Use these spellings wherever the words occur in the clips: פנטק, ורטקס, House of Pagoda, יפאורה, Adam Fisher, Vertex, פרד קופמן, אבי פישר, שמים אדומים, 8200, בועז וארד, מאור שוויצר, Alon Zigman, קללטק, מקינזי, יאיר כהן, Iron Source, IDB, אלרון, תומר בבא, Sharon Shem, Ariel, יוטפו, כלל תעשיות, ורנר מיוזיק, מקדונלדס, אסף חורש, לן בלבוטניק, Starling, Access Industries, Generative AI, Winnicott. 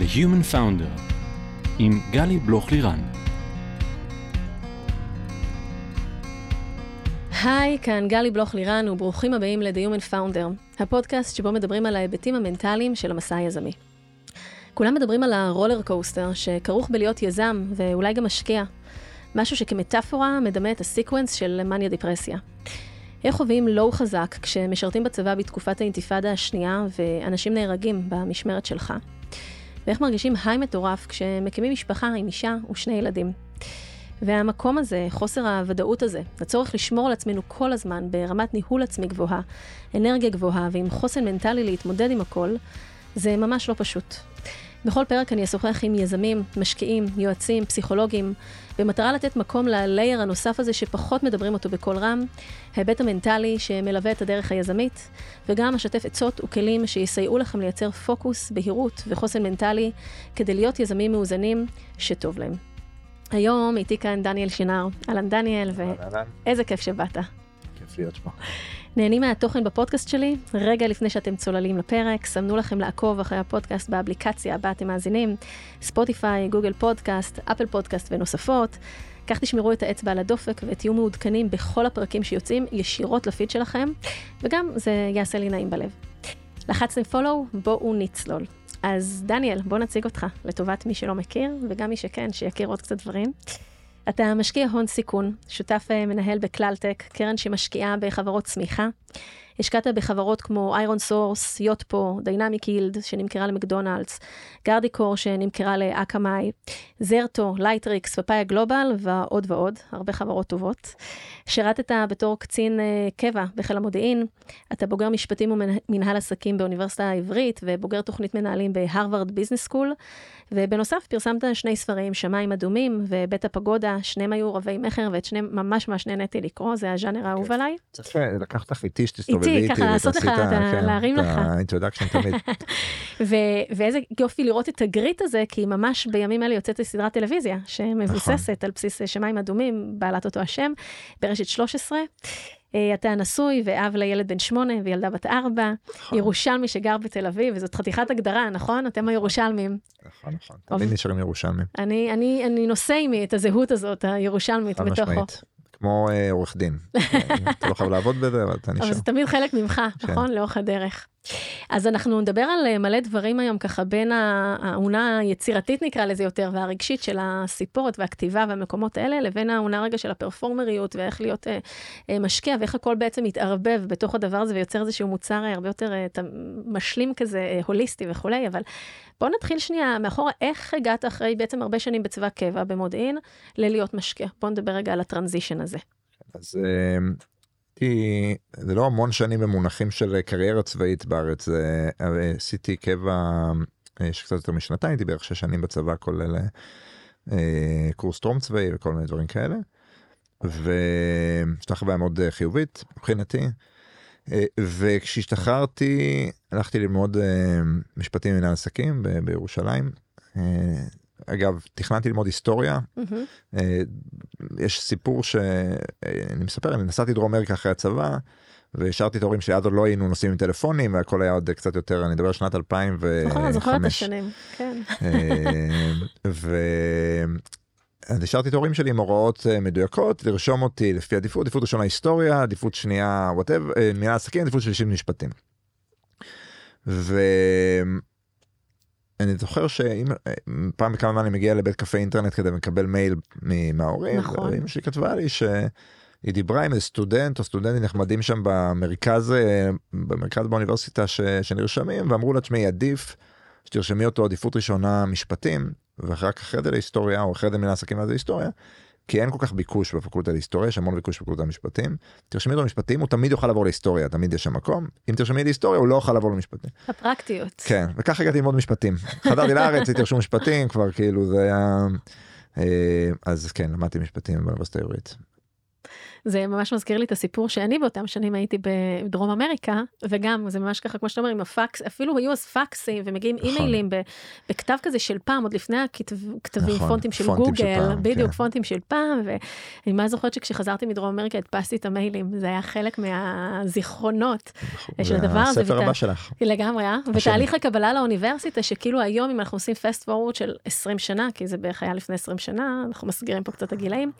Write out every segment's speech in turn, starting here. The Human Founder עם גלי בלוך לירן. היי, כאן גלי בלוך לירן וברוכים הבאים ל-The Human Founder, הפודקאסט שבו מדברים על ההיבטים המנטליים של המסע היזמי. כולם מדברים על הרולר קוסטר שכרוך בלהיות יזם ואולי גם משקיע, משהו שכמטאפורה מדמה את הסיקוונס של מניה דיפרסיה. איך חווים לואו חזק כשמשרתים בצבא בתקופת האינתיפאדה השנייה ואנשים נהרגים במשמרת שלך? ואיך מרגישים היי מטורף כשמקימים משפחה עם אישה ושני ילדים? והמקום הזה, חוסר הוודאות הזה, הצורך לשמור על עצמנו כל הזמן ברמת ניהול עצמי גבוהה, אנרגיה גבוהה ועם חוסן מנטלי להתמודד עם הכל, זה ממש לא פשוט. בכל פרק אני אשוחח עם יזמים, משקיעים, יועצים, פסיכולוגים, במטרה לתת מקום ללייר הנוסף הזה שפחות מדברים אותו בכל רם, ההיבט המנטלי שמלווה את הדרך היזמית, וגם אשתף עצות וכלים שיסייעו לכם לייצר פוקוס, בהירות וחוסן מנטלי, כדי להיות יזמים מאוזנים שטוב להם. היום איתי כאן דניאל שינר. אלן דניאל, ואיזה כיף שבאת. כיף להיות שמה. נהנים מהתוכן בפודקאסט שלי? רגע לפני שאתם צוללים לפרק, סמנו לכם לעקוב אחרי הפודקאסט באפליקציה הבאה אתם מאזינים, ספוטיפיי, גוגל פודקאסט, אפל פודקאסט ונוספות. כך תשמרו את האצבע על הדופק ותהיו מעודכנים בכל הפרקים שיוצאים ישירות לפיד שלכם, וגם זה יעשה לי נעים בלב. לחצתם פולו, בואו נצלול. אז דניאל, בוא נציג אותך, לטובת מי שלא מכיר, וגם מי שכן, שיכיר עוד קצת דברים. אתה משקיע הון סיכון, שותף מנהל בקללטק, קרן שמשקיעה בחברות צמיחה. השקעת בחברות כמו Iron Source, יוטפו, Dynamic Yield, שנמכרה למקדונלדס, Graddy Core, שנמכרה לאקמאי, Zareto, Lytrix, Papaya Global, ועוד ועוד, הרבה חברות טובות. שירתת בתור קצין קבע בחיל המודיעין, אתה בוגר משפטים ומנהל עסקים באוניברסיטה העברית, ובוגר תוכנית מנהלים בהרווארד ביזנס סקול, ובנוסף פרסמת שני ספרים, שמיים אדומים ובית הפגודה, שניהם היו רבי מחר, ואת שניהם ממש נהניתי לקרוא, זה הז'אנר האהוב עליי. צריך לקחת איתי שתסתובב. ככה לעשות לך, להרים לך. האינטרודקשן תמיד. ואיזה יופי לראות את הגריט הזה, כי ממש בימים אלה יוצאת לסדרת טלוויזיה, שמבוססת על בסיס שמיים אדומים, בעלת אותו השם, ברשת 13. אתה נשוי ואב לילד בן 8 וילדה בת 4, ירושלמי שגר בתל אביב, וזאת חתיכת הגדרה, נכון? אתם הירושלמים. נכון, נכון. תמיד נשארים ירושלמים. אני נושא עימי את הזהות הזאת, הירושלמית מתוכו. כמו עורך דין. אתה לא חייב לעבוד בזה, אבל אתה נשאר. אבל זה תמיד חלק ממך, נכון? לאורך הדרך. אז אנחנו נדבר על מלא דברים היום, ככה בין העונה היצירתית נקרא לזה יותר, והרגשית של הסיפורת והכתיבה והמקומות האלה, לבין העונה רגע של הפרפורמריות, ואיך להיות משקיע, ואיך הכל בעצם מתערבב בתוך הדבר הזה, ויוצר איזשהו מוצר הרבה יותר משלים כזה, הוליסטי וכולי, אבל בואו נתחיל שנייה מאחורה, איך הגעת אחרי בעצם הרבה שנים בצבא קבע במודיעין, ללהיות משקיע? בואו נדבר רגע על הטרנזישן הזה. אז כי זה לא המון שנים במונחים של קריירה צבאית בארץ, עשיתי קבע שקצת יותר משנתיים, הייתי בערך 6 שנים בצבא, כולל קורס טרום צבאי וכל מיני דברים כאלה, ושתה חוויה מאוד חיובית מבחינתי, וכשהשתחררתי הלכתי ללמוד משפטים ומנהל עסקים בירושלים, אגב, תכננתי ללמוד היסטוריה, יש סיפור שאני מספר, אני נסעתי דרום אמריקה אחרי הצבא, והשארתי את ההורים שעד עוד לא היינו נוסעים עם טלפונים, והכל היה עוד קצת יותר, אני מדבר שנת 2005. נכון, זוכרת השנים, כן. אז השארתי את ההורים שלי עם הוראות מדויקות, לרשום אותי לפי עדיפות, עדיפות ראשונה היסטוריה, עדיפות שנייה, מנהל עסקים, עדיפות שלישית משפטים. אני זוכר שאם פעם בכמה זמן אני מגיע לבית קפה אינטרנט כדי לקבל מייל מההורים, אמא שלי כתבה לי שהיא דיברה עם סטודנט או סטודנטים נחמדים שם במרכז באוניברסיטה שנרשמים, ואמרו לה תשמעי עדיף שתרשמי אותו עדיפות ראשונה משפטים, ואחר כך אחרי זה להיסטוריה או אחרי זה מנהל עסקים וזה היסטוריה, כי אין כל כך ביקוש בפקולטה להיסטוריה, יש המון ביקוש בפקולטה למשפטים. תרשמי אותו למשפטים, הוא תמיד יוכל לעבור להיסטוריה, תמיד יש שם מקום. אם תרשמי להיסטוריה, הוא לא יוכל לעבור למשפטים. הפרקטיות. כן, וכך הגעתי ללמוד משפטים. חזרתי לארץ, התרשמו משפטים, כבר כאילו זה היה... אז כן, למדתי משפטים באוניברסיטה העברית. זה ממש מזכיר לי את הסיפור שאני באותם שנים הייתי בדרום אמריקה, וגם זה ממש ככה, כמו שאתה אומר, עם הפקס, אפילו היו אז פקסים, ומגיעים אימיילים בכתב כזה של פעם, עוד לפני הכתבים, פונטים של גוגל, בדיוק פונטים של פעם, ואני מה זוכרת שכשחזרתי מדרום אמריקה, הדפסתי את המיילים, זה היה חלק מהזיכרונות של הדבר הזה. הספר הבא שלך. לגמרי, ותהליך הקבלה לאוניברסיטה, שכאילו היום, אם אנחנו עושים fast forward של 20 שנה, כי זה בערך היה לפני 20 שנה, אנחנו מסגרים פה קצת הגילאים,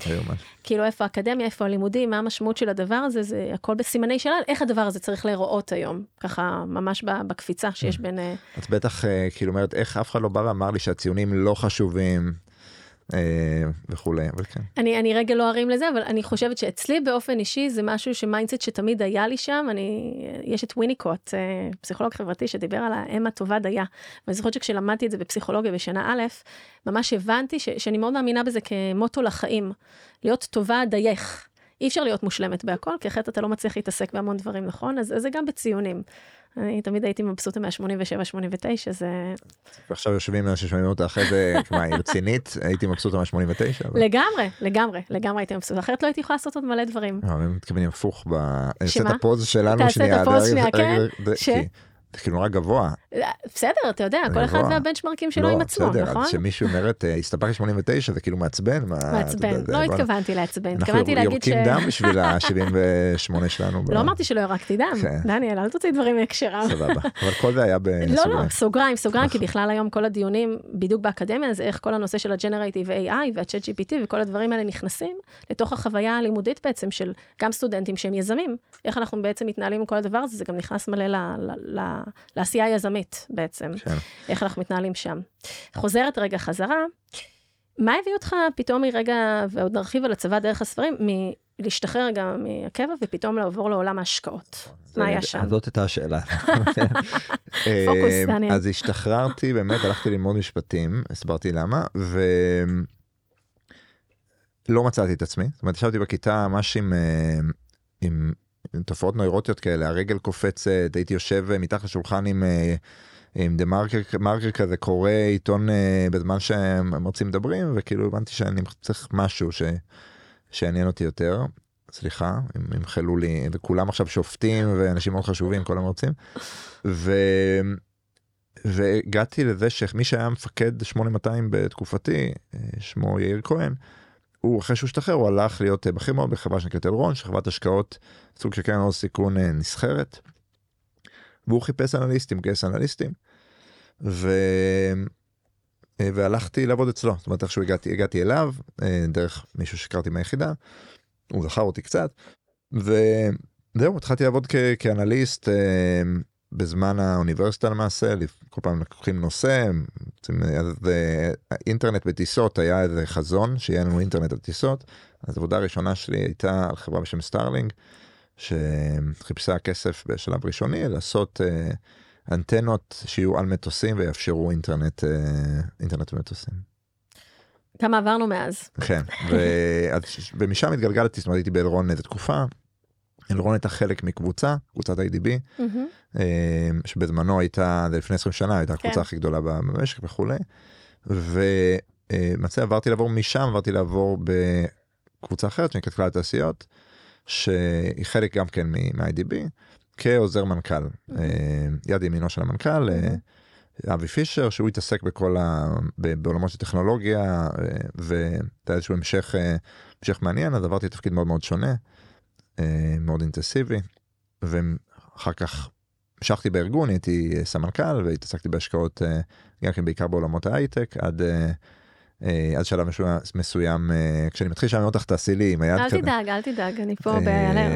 כאילו איפה האקדמיה, איפה הלימודים, מה המשמעות של הדבר הזה, זה הכל בסימני שאלה, איך הדבר הזה צריך להיראות היום, ככה ממש בקפיצה שיש בין... את בטח כאילו אומרת, איך אף אחד לא בא ואמר לי שהציונים לא חשובים וכולי, אבל כן. אני רגע לא ערים לזה, אבל אני חושבת שאצלי באופן אישי, זה משהו שמיינדסט שתמיד היה לי שם, יש את ויניקוט, פסיכולוג חברתי שדיבר על האם הטובה דייה, ואני זוכרת שכשלמדתי את זה בפסיכולוגיה בשנה א', ממש הבנתי שאני מאוד מאמינה בזה כמוטו לחיים, להיות טובה דייך. אי אפשר להיות מושלמת בהכל, כי אחרת אתה לא מצליח להתעסק בהמון דברים, נכון? אז זה גם בציונים. אני תמיד הייתי מבסוטה מה-87-89, זה... ועכשיו יושבים אנשים ששומעים אותה אחרי זה, כמה, היא רצינית, הייתי מבסוטה מה-89. לגמרי הייתי מבסוטה. אחרת לא הייתי יכולה לעשות עוד מלא דברים. הם מתכוונים הפוך ב... נעשה את הפוז שלנו שנייה. תעשה את הפוז שנייה, כן? זה כאילו נורא גבוה. בסדר, אתה יודע, כל אחד והבנצ'מרקים שלו עם עצמו, נכון? לא, בסדר, אז שמישהו אומרת, הסתפק 89, זה כאילו מעצבן. מעצבן, לא התכוונתי לעצבן. אנחנו יורקים דם בשביל ה-78 שלנו. לא אמרתי שלא ירקתי דם, דניאל, אל תוציא דברים מהקשרם. סבבה, אבל כל זה היה בסוגריים. לא, סוגריים, כי בכלל היום כל הדיונים, בדיוק באקדמיה, אז איך כל הנושא של ה-Generative AI וה-Chat GPT וכל הדברים האלה נכנסים לתוך החוויה הלימודית בעצם של גם סטודנטים שהם יזמים. איך אנחנו בעצם מתנהלים עם כל הדבר הזה, זה גם נכנס מלא לעשייה היזמית בעצם, איך אנחנו מתנהלים שם. חוזרת רגע חזרה, מה הביא אותך פתאום מרגע, ועוד נרחיב על הצבא דרך הספרים, להשתחרר רגע מהקבע, ופתאום לעבור לעולם ההשקעות? מה היה שם? זאת הייתה השאלה. פוקוס, דניאל. אז השתחררתי, באמת הלכתי ללמוד משפטים, הסברתי למה, ולא מצאתי את עצמי, זאת אומרת, ישבתי בכיתה ממש עם תופעות נוירוטיות כאלה, הרגל קופצת, הייתי יושב מתחת לשולחן עם דה מרקר כזה, קורא עיתון בזמן שהמרצים מדברים, וכאילו הבנתי שאני צריך משהו שעניין אותי יותר, סליחה, הם חלו לי, וכולם עכשיו שופטים, ואנשים מאוד חשובים, כל המרצים, והגעתי לזה שמי שהיה מפקד 8200 בתקופתי, שמו יאיר כהן, הוא אחרי שהוא השתחרר, הוא הלך להיות בכיר מאוד בחברה שנקראת אלרון, שחברת השקעות, סוג של קרן הון סיכון נסחרת, והוא חיפש אנליסטים, גייס אנליסטים, והלכתי לעבוד אצלו, זאת אומרת, איכשהו הגעתי אליו, דרך מישהו שכרתי מהיחידה, הוא זכר אותי קצת, וזהו, התחלתי לעבוד כאנליסט, בזמן האוניברסיטה למעשה, כל פעם לקוחים נושא, אינטרנט בטיסות היה איזה חזון, שיהיה לנו אינטרנט בטיסות, אז העבודה הראשונה שלי הייתה על חברה בשם סטארלינג, שחיפשה כסף בשלב ראשוני, לעשות אנטנות שיהיו על מטוסים, ויאפשרו אינטרנט במטוסים. כמה עברנו מאז. כן, ומשם התגלגלתי, זאת אומרת, הייתי באלרון איזו תקופה, אלרון הייתה חלק מקבוצה, קבוצת IDB, שבזמנו הייתה, זה לפני 20 שנה, הייתה הקבוצה הכי גדולה במשק וכולי, ומצא, עברתי לעבור בקבוצה אחרת, שנקראת כלל התעשיות, שהיא חלק גם כן מ-IDB, כעוזר מנכ"ל, יד ימינו של המנכ"ל, אבי פישר, שהוא התעסק בעולמות של טכנולוגיה, ואתה איזשהו המשך מעניין, אז עברתי לתפקיד מאוד מאוד שונה, מאוד אינטנסיבי, ואחר כך המשכתי בארגון, הייתי סמנכ"ל, והתעסקתי בהשקעות, גם כן בעיקר בעולמות ההייטק, עד שלב מסוים, כשאני מתחיל שם, אותך תעשי לי עם היד כזה. אל תדאג, אני פה באלרט.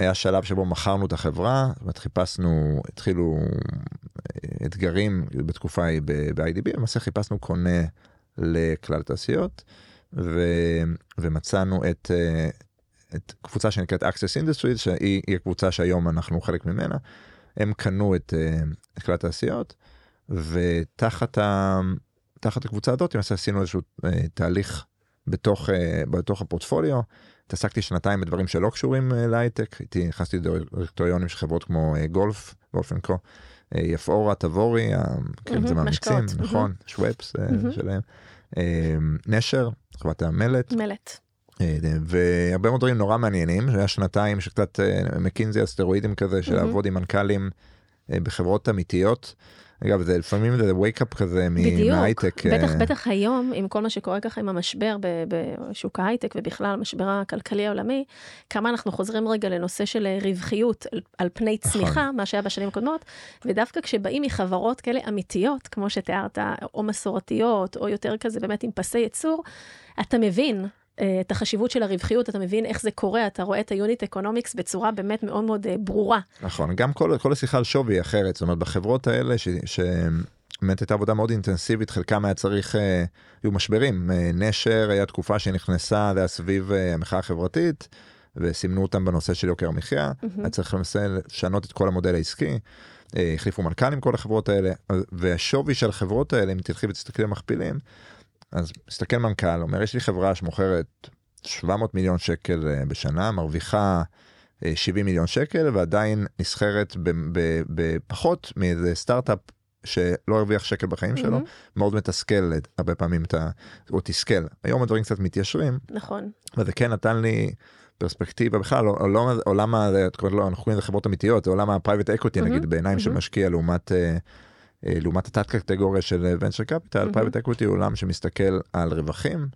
היה שלב שבו מכרנו את החברה, חיפשנו, התחילו אתגרים בתקופה היא ב-IDB, למעשה חיפשנו קונה לכלל תעשיות, ומצאנו את קבוצה שנקראת Access Industries, שהיא הקבוצה שהיום אנחנו חלק ממנה, הם קנו את כלל התעשיות, ותחת הקבוצה הזאת, למעשה עשינו איזשהו תהליך בתוך הפורטפוליו, התעסקתי שנתיים בדברים שלא קשורים להייטק, נכנסתי לדירקטוריונים של חברות כמו גולף, גולף אנד קו, יפאורה, תבורי, הקרים זה מאמצים, נכון, שוואפס שלהם, נשר, חברת המלט, והרבה מאוד דברים נורא מעניינים, היה שנתיים שקצת מקינזי הסטרואידים כזה, של לעבוד עם מנכ"לים בחברות אמיתיות, אגב, זה לפעמים זה wake-up כזה מהייטק. בדיוק, בטח היום, עם כל מה שקורה ככה, עם המשבר בשוק ההייטק, ובכלל משבר הכלכלי העולמי, כמה אנחנו חוזרים רגע לנושא של רווחיות, על פני צמיחה, מה שהיה בשנים הקודמות, ודווקא כשבאים מחברות כאלה אמיתיות, כמו שתיארת, או מסורתיות, או יותר כזה, באמת עם פסי ייצור, אתה מבין את החשיבות של הרווחיות, אתה מבין איך זה קורה, אתה רואה את היוניט אקונומיקס בצורה באמת מאוד מאוד ברורה. נכון, גם כל השיחה על שווי אחרת, זאת אומרת, בחברות האלה, שבאמת הייתה עבודה מאוד אינטנסיבית, חלקם היה צריך, היו משברים, נשר, היה תקופה שנכנסה, זה היה סביב המחאה החברתית, וסימנו אותם בנושא של יוקר מחיה, היה צריך לשנות את כל המודל העסקי, החליפו מנכ"ל עם כל החברות האלה, והשווי של החברות האלה, אם תלכי ותסתכלי מכפילים, אז מסתכל מנכ"ל, אומר, יש לי חברה שמוכרת 700 מיליון שקל בשנה, מרוויחה 70 מיליון שקל, ועדיין נסחרת בפחות מאיזה סטארט-אפ שלא הרוויח שקל בחיים שלו, מאוד מתסכל הרבה פעמים, או תסכל. היום הדברים קצת מתיישרים. נכון. וזה כן נתן לי פרספקטיבה בכלל, עולם, אנחנו קוראים לזה חברות אמיתיות, זה עולם הפרייבט אקוטי, נגיד, בעיניים של משקיע לעומת התת-קטגוריה של Venture Capital, Private Equity הוא עולם שמסתכל על רווחים,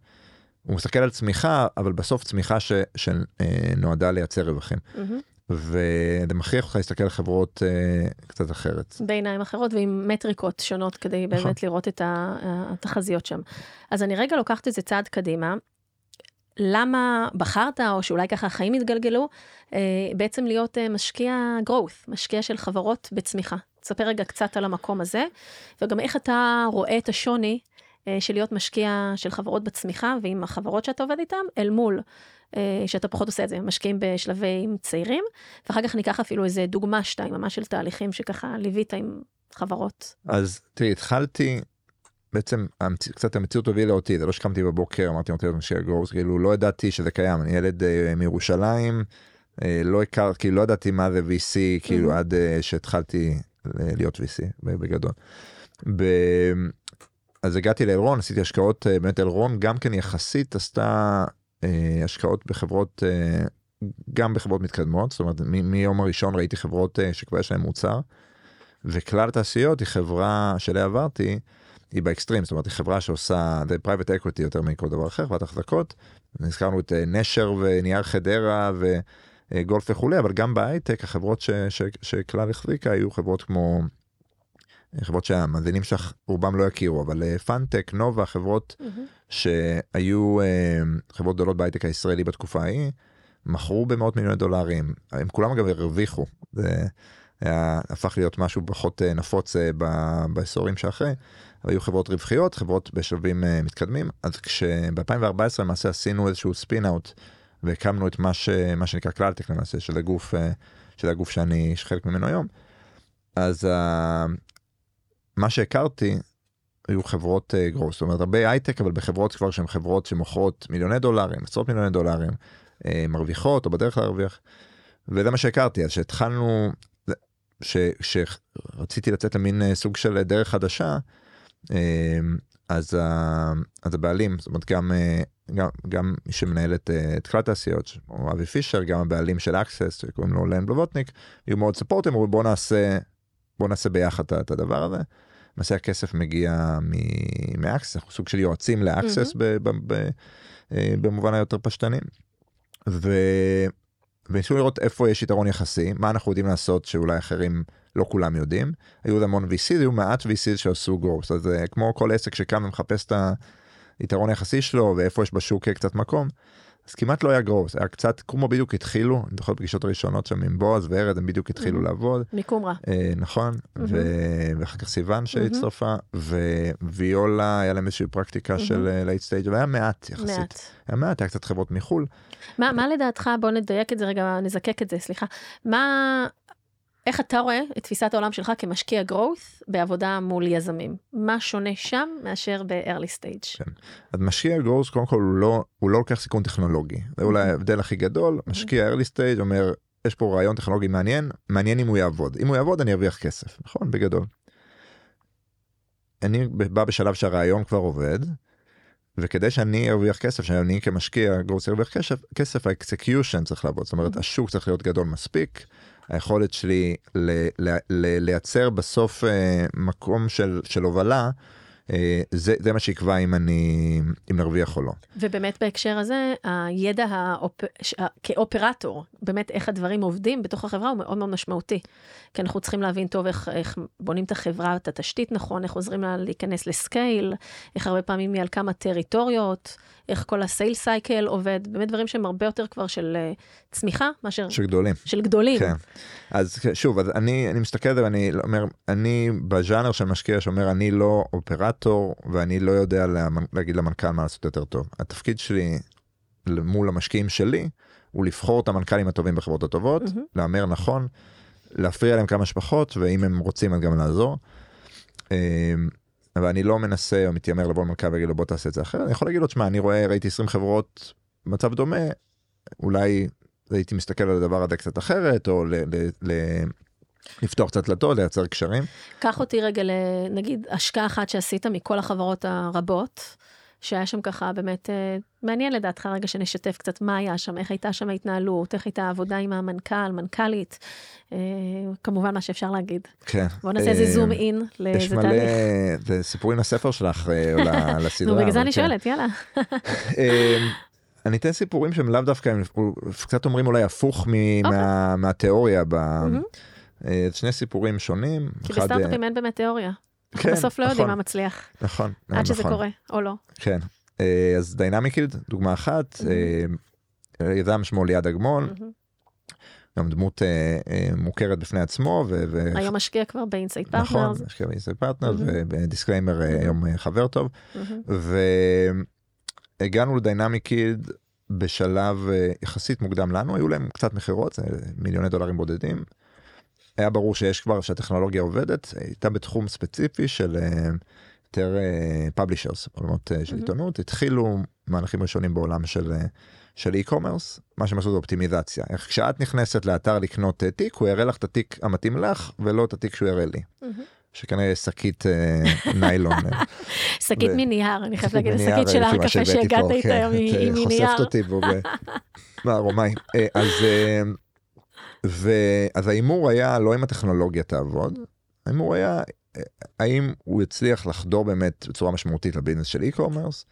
הוא מסתכל על צמיחה, אבל בסוף צמיחה שנועדה לייצר רווחים. וזה מכריח אותך להסתכל על חברות קצת אחרת. בעיניים אחרות ועם מטריקות שונות, כדי באמת לראות את התחזיות שם. אז אני רגע לוקחת את זה צעד קדימה, למה בחרת, או שאולי ככה החיים התגלגלו, בעצם להיות משקיע growth, משקיע של חברות בצמיחה. תספר רגע קצת על המקום הזה, וגם איך אתה רואה את השוני של להיות משקיע של חברות בצמיחה, ועם החברות שאתה עובד איתן, אל מול שאתה פחות עושה את זה, משקיעים בשלבים צעירים, ואחר כך ניקח אפילו איזה דוגמה שתיים, ממש של תהליכים שככה ליווית עם חברות. אז תראי, התחלתי, בעצם קצת המציאות הובילה אותי, זה לא שקמתי בבוקר, אמרתי, אני רוצה להיות משקיע גרוס, כאילו לא ידעתי שזה קיים, אני ילד מירושלים, לא הכר, כאילו לא ידעתי מה זה VC, כאילו עד שהתחלתי להיות VC, בגדול. אז הגעתי לאלרון, עשיתי השקעות, באמת אלרון גם כן יחסית עשתה השקעות בחברות, גם בחברות מתקדמות, זאת אומרת, מיום הראשון ראיתי חברות שכבר יש להם מוצר, וכלל תעשיות היא חברה שלה עברתי, היא באקסטרים, זאת אומרת, היא חברה שעושה, זה פרייבט אקוטי יותר מכל דבר אחר, חברת החזקות, נזכרנו את נשר ונייר חדרה וגולף וכולי, אבל גם בהייטק, החברות שכלל החזיקה היו חברות כמו, חברות שהמאזינים שרובם לא יכירו, אבל פנטק, נובה, חברות שהיו חברות גדולות בהייטק הישראלי בתקופה ההיא, מכרו במאות מיליוני דולרים, הם כולם אגב הרוויחו, זה הפך להיות משהו פחות נפוץ בעשורים שאחרי, היו חברות רווחיות, חברות בשלבים מתקדמים, אז כשב-2014 למעשה עשינו איזשהו ספין-אוט, והקמנו את מה שנקרא קללטק למעשה, של הגוף שאני חלק ממנו היום, אז מה שהכרתי, היו חברות גרוס, זאת אומרת הרבה הייטק, אבל בחברות כבר שהן חברות שמוכרות מיליוני דולרים, עשרות מיליוני דולרים, מרוויחות או בדרך להרוויח, וזה מה שהכרתי, אז שהתחלנו, שרציתי לצאת למין סוג של דרך חדשה, אז הבעלים, זאת אומרת גם מי שמנהל את כלל תעשיות, או אבי פישר, גם הבעלים של אקסס, שקוראים לו לן בלבוטניק, היו מאוד ספורטים, אמרו בוא נעשה ביחד את הדבר הזה, למעשה הכסף מגיע מאקסס, אנחנו סוג של יועצים לאקסס במובן היותר פשטנים, וניסו לראות איפה יש יתרון יחסי, מה אנחנו יודעים לעשות שאולי אחרים לא כולם יודעים, היו המון VC, היו מעט VC שעשו גרוס, אז כמו כל עסק שקם ומחפש את היתרון היחסי שלו, ואיפה יש בשוק קצת מקום, אז כמעט לא היה גרוס, היה קצת, כמו בדיוק התחילו, אני זוכר פגישות ראשונות שם עם בועז וארד, הם בדיוק התחילו לעבוד. מקומרה. נכון, ואחר כך סיוון שהצטרפה, וויולה, היה להם איזושהי פרקטיקה של לייט סטייג', והיה מעט יחסית. מעט. היה מעט, היה קצת חברות מחול. מה לדעתך, בוא נדייק את זה רגע, נזקק את זה, סליחה. איך אתה רואה את תפיסת העולם שלך כמשקיע growth בעבודה מול יזמים? מה שונה שם מאשר ב-early stage? כן. אז משקיע growth, קודם כל, הוא לא לוקח סיכון טכנולוגי. זה אולי ההבדל הכי גדול. משקיע early stage אומר, יש פה רעיון טכנולוגי מעניין, מעניין אם הוא יעבוד. אם הוא יעבוד, אני ארוויח כסף. נכון? בגדול. אני בא בשלב שהרעיון כבר עובד, וכדי שאני ארוויח כסף, שאני כמשקיע גרוס ארוויח כסף, האקסקיושן צריך לעבוד, זאת אומרת, השוק צריך להיות גדול מספיק, היכולת שלי לייצר בסוף מקום של הובלה, זה מה שיקבע אם נרוויח או לא. ובאמת בהקשר הזה, הידע כאופרטור, באמת איך הדברים עובדים בתוך החברה, הוא מאוד מאוד משמעותי. כי אנחנו צריכים להבין טוב איך בונים את החברה, את התשתית נכון, איך עוזרים לה להיכנס לסקייל, איך הרבה פעמים היא על כמה טריטוריות, איך כל הסייל סייקל עובד, באמת דברים שהם הרבה יותר כבר של צמיחה, מאשר... של גדולים. של גדולים. כן. אז שוב, אז אני מסתכל ואני אומר, אני בז'אנר של משקיע שאומר, אני לא אופרטור, ואני לא יודע להגיד למנכ"ל מה לעשות יותר טוב. התפקיד שלי מול המשקיעים שלי, הוא לבחור את המנכ"לים הטובים בחברות הטובות, לאמר נכון, להפריע להם כמה שפחות, ואם הם רוצים, אז גם לעזור. אבל אני לא מנסה או מתיימר לבוא למנכ"ל ולהגיד לו בוא תעשה את זה אחרת, אני יכול להגיד לו, תשמע, אני ראיתי 20 חברות במצב דומה, אולי הייתי מסתכל על הדבר הזה קצת אחרת, או לפתוח קצת לתו, לייצר קשרים. קח אותי רגע נגיד השקעה אחת שעשית מכל החברות הרבות, שהיה שם ככה באמת מעניין לדעתך רגע שנשתף קצת מה היה שם, איך הייתה שם ההתנהלות, איך הייתה העבודה עם המנכ"ל, מנכ"לית, כמובן מה שאפשר להגיד. כן. בואו נעשה איזה זום אין לאיזה תהליך. יש מלא סיפורים לספר שלך או לסדרה. נו, בגלל זה אני שואלת, יאללה. אני אתן סיפורים שהם לאו דווקא, קצת אומרים אולי הפוך מהתיאוריה. שני סיפורים שונים. כי בסטארט-אפים אין באמת תיאוריה. בסוף לא יודעים מה מצליח. נכון. עד שזה קורה, או לא. כן. אז Dynamic Yield, דוגמה אחת, יזם שמו ליעד אגמון, גם דמות מוכרת בפני עצמו. היום משקיע כבר באינסייט פרטנר. נכון, משקיע באינסייט פרטנר, ודיסקליימר היום חבר טוב. והגענו ל-Dynamic Yield בשלב יחסית מוקדם לנו, היו להם קצת מחירות, מיליוני דולרים בודדים, היה ברור שיש כבר, שהטכנולוגיה עובדת, הייתה בתחום ספציפי של יותר פאבלישרס, עולמות של עיתונות, התחילו מהלכים ראשונים בעולם של e-commerce, מה שמעשו זה אופטימיזציה, איך כשאת נכנסת לאתר לקנות תיק, הוא יראה לך את התיק המתאים לך, ולא את התיק שהוא יראה לי. שכנראה שקית ניילון. שקית מנייר, אני חייבת להגיד, שקית של הקפה שהגעת איתה היום היא מנייר. חושפת אותי בו, מהרומאי. אז האימור היה לא אם הטכנולוגיה תעבוד, האימור היה האם הוא יצליח לחדור באמת בצורה משמעותית לביזנס של e-commerce,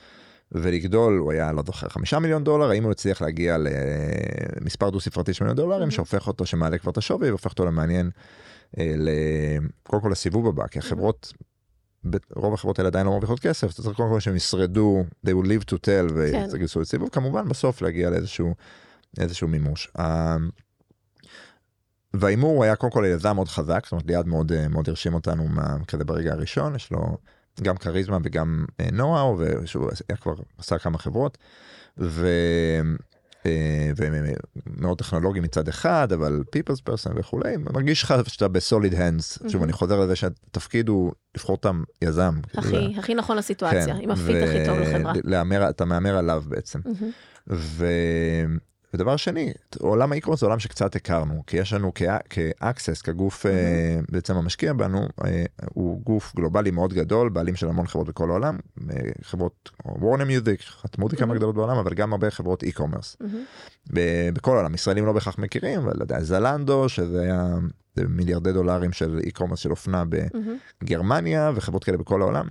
ולגדול הוא היה, לא זוכר, 5 מיליון דולר, האם הוא יצליח להגיע למספר דו-ספרתי של $1,000,000, שהופך אותו, שמעלה כבר את השווי, והופך אותו למעניין, קודם כל לסיבוב הבא, כי החברות, רוב החברות האלה עדיין לא מרוויחות כסף, אתה צריך קודם כל שהם ישרדו, they will live to tell, ויצגלסו לסיבוב, כמובן בסוף להגיע לאיזשהו מימוש. והאימור היה קודם כל יזם מאוד חזק, זאת אומרת ליד מאוד הרשים אותנו כזה ברגע הראשון, יש לו גם קריזמה וגם נועו, ושהוא כבר עשה כמה חברות, ומאוד טכנולוגי מצד אחד, אבל people's person וכולי, מרגיש לך שאתה בסוליד הנס, שוב אני חוזר לזה שהתפקיד הוא לבחור אותם יזם. הכי נכון לסיטואציה, עם הפיט הכי טוב לחברה. אתה מאמר עליו בעצם. ודבר שני, עולם האיקרונס זה עולם שקצת הכרנו, כי יש לנו כאקסס, כגוף בעצם המשקיע בנו, הוא גוף גלובלי מאוד גדול, בעלים של המון חברות בכל העולם, חברות וורנר מיוזיק, מוזיקה הגדולות בעולם, אבל גם הרבה חברות אי-קומרס. בכל העולם, ישראלים לא בהכרח מכירים, אבל זלנדו, שזה היה מיליארדי דולרים של אי-קומרס של אופנה בגרמניה, וחברות כאלה בכל העולם.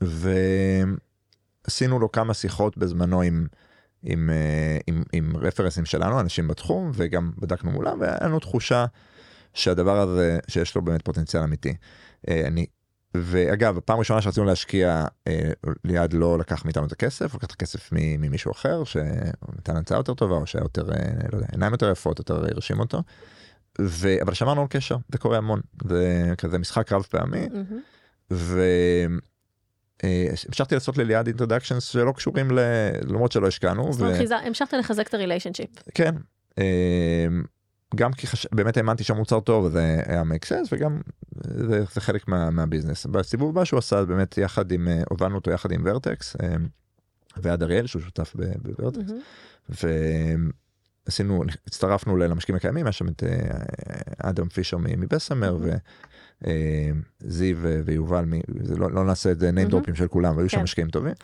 ועשינו לו כמה שיחות בזמנו עם רפרנסים שלנו, אנשים בתחום, וגם בדקנו מולם, והיה לנו תחושה שהדבר הזה, שיש לו באמת פוטנציאל אמיתי. ואגב, הפעם הראשונה שרצינו להשקיע, ליד לא לקח מאיתנו את הכסף, לקח את הכסף ממישהו אחר, שנתן הצעה יותר טובה, או שהיה יותר, לא יודע, עיניים יותר יפות, יותר הרשים אותו, אבל שמרנו על קשר, זה קורה המון, זה כזה משחק רב פעמי, המשכתי לעשות לליעד אינטרדקשנס שלא קשורים למרות שלא השקענו. זאת אומרת, המשכתי לחזק את הריליישנשיפ. כן. גם כי באמת האמנתי שהמוצר טוב, זה היה מקסס, וגם זה חלק מהביזנס. בסיבוב הבא שהוא עשה, באמת יחד עם, הובלנו אותו יחד עם ורטקס, ועד אריאל שהוא שותף בוורטקס, ועשינו, הצטרפנו למשקיעים הקיימים, היה שם את אדם פישר מבסמר, זיו ויובל, לא נעשה את name dropים של כולם, והיו שם משקיעים טובים.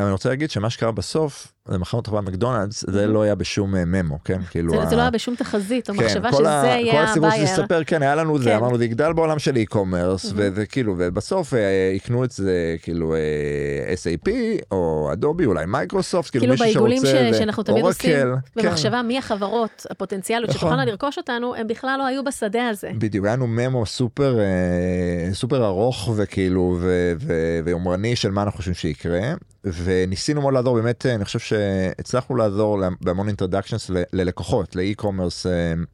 אני רוצה להגיד שמה שקרה בסוף, למחר אותך במקדונלדס, זה לא היה בשום ממו, כן? זה לא היה בשום תחזית, או מחשבה שזה היה הבייר. כל הסיבות שתספר, כן, היה לנו זה, אמרנו, זה יגדל בעולם של e-commerce, ובסוף יקנו את זה, כאילו, SAP, או אדובי, אולי מייקרוסופט, כאילו מישהו שרוצה, אורקל. כאילו בעיגולים שאנחנו תמיד עושים, במחשבה מי החברות הפוטנציאליות שתוכלנה לרכוש אותנו, הם בכלל לא היו בשדה הזה. בדיוק, היינו ממו סופר ארוך, וכאילו, ויומרני של מה אנחנו חושבים שיקרה. וניסינו מאוד לעזור, באמת אני חושב שהצלחנו לעזור בהמון אינטרדקשנס ללקוחות, לאי-קומרס,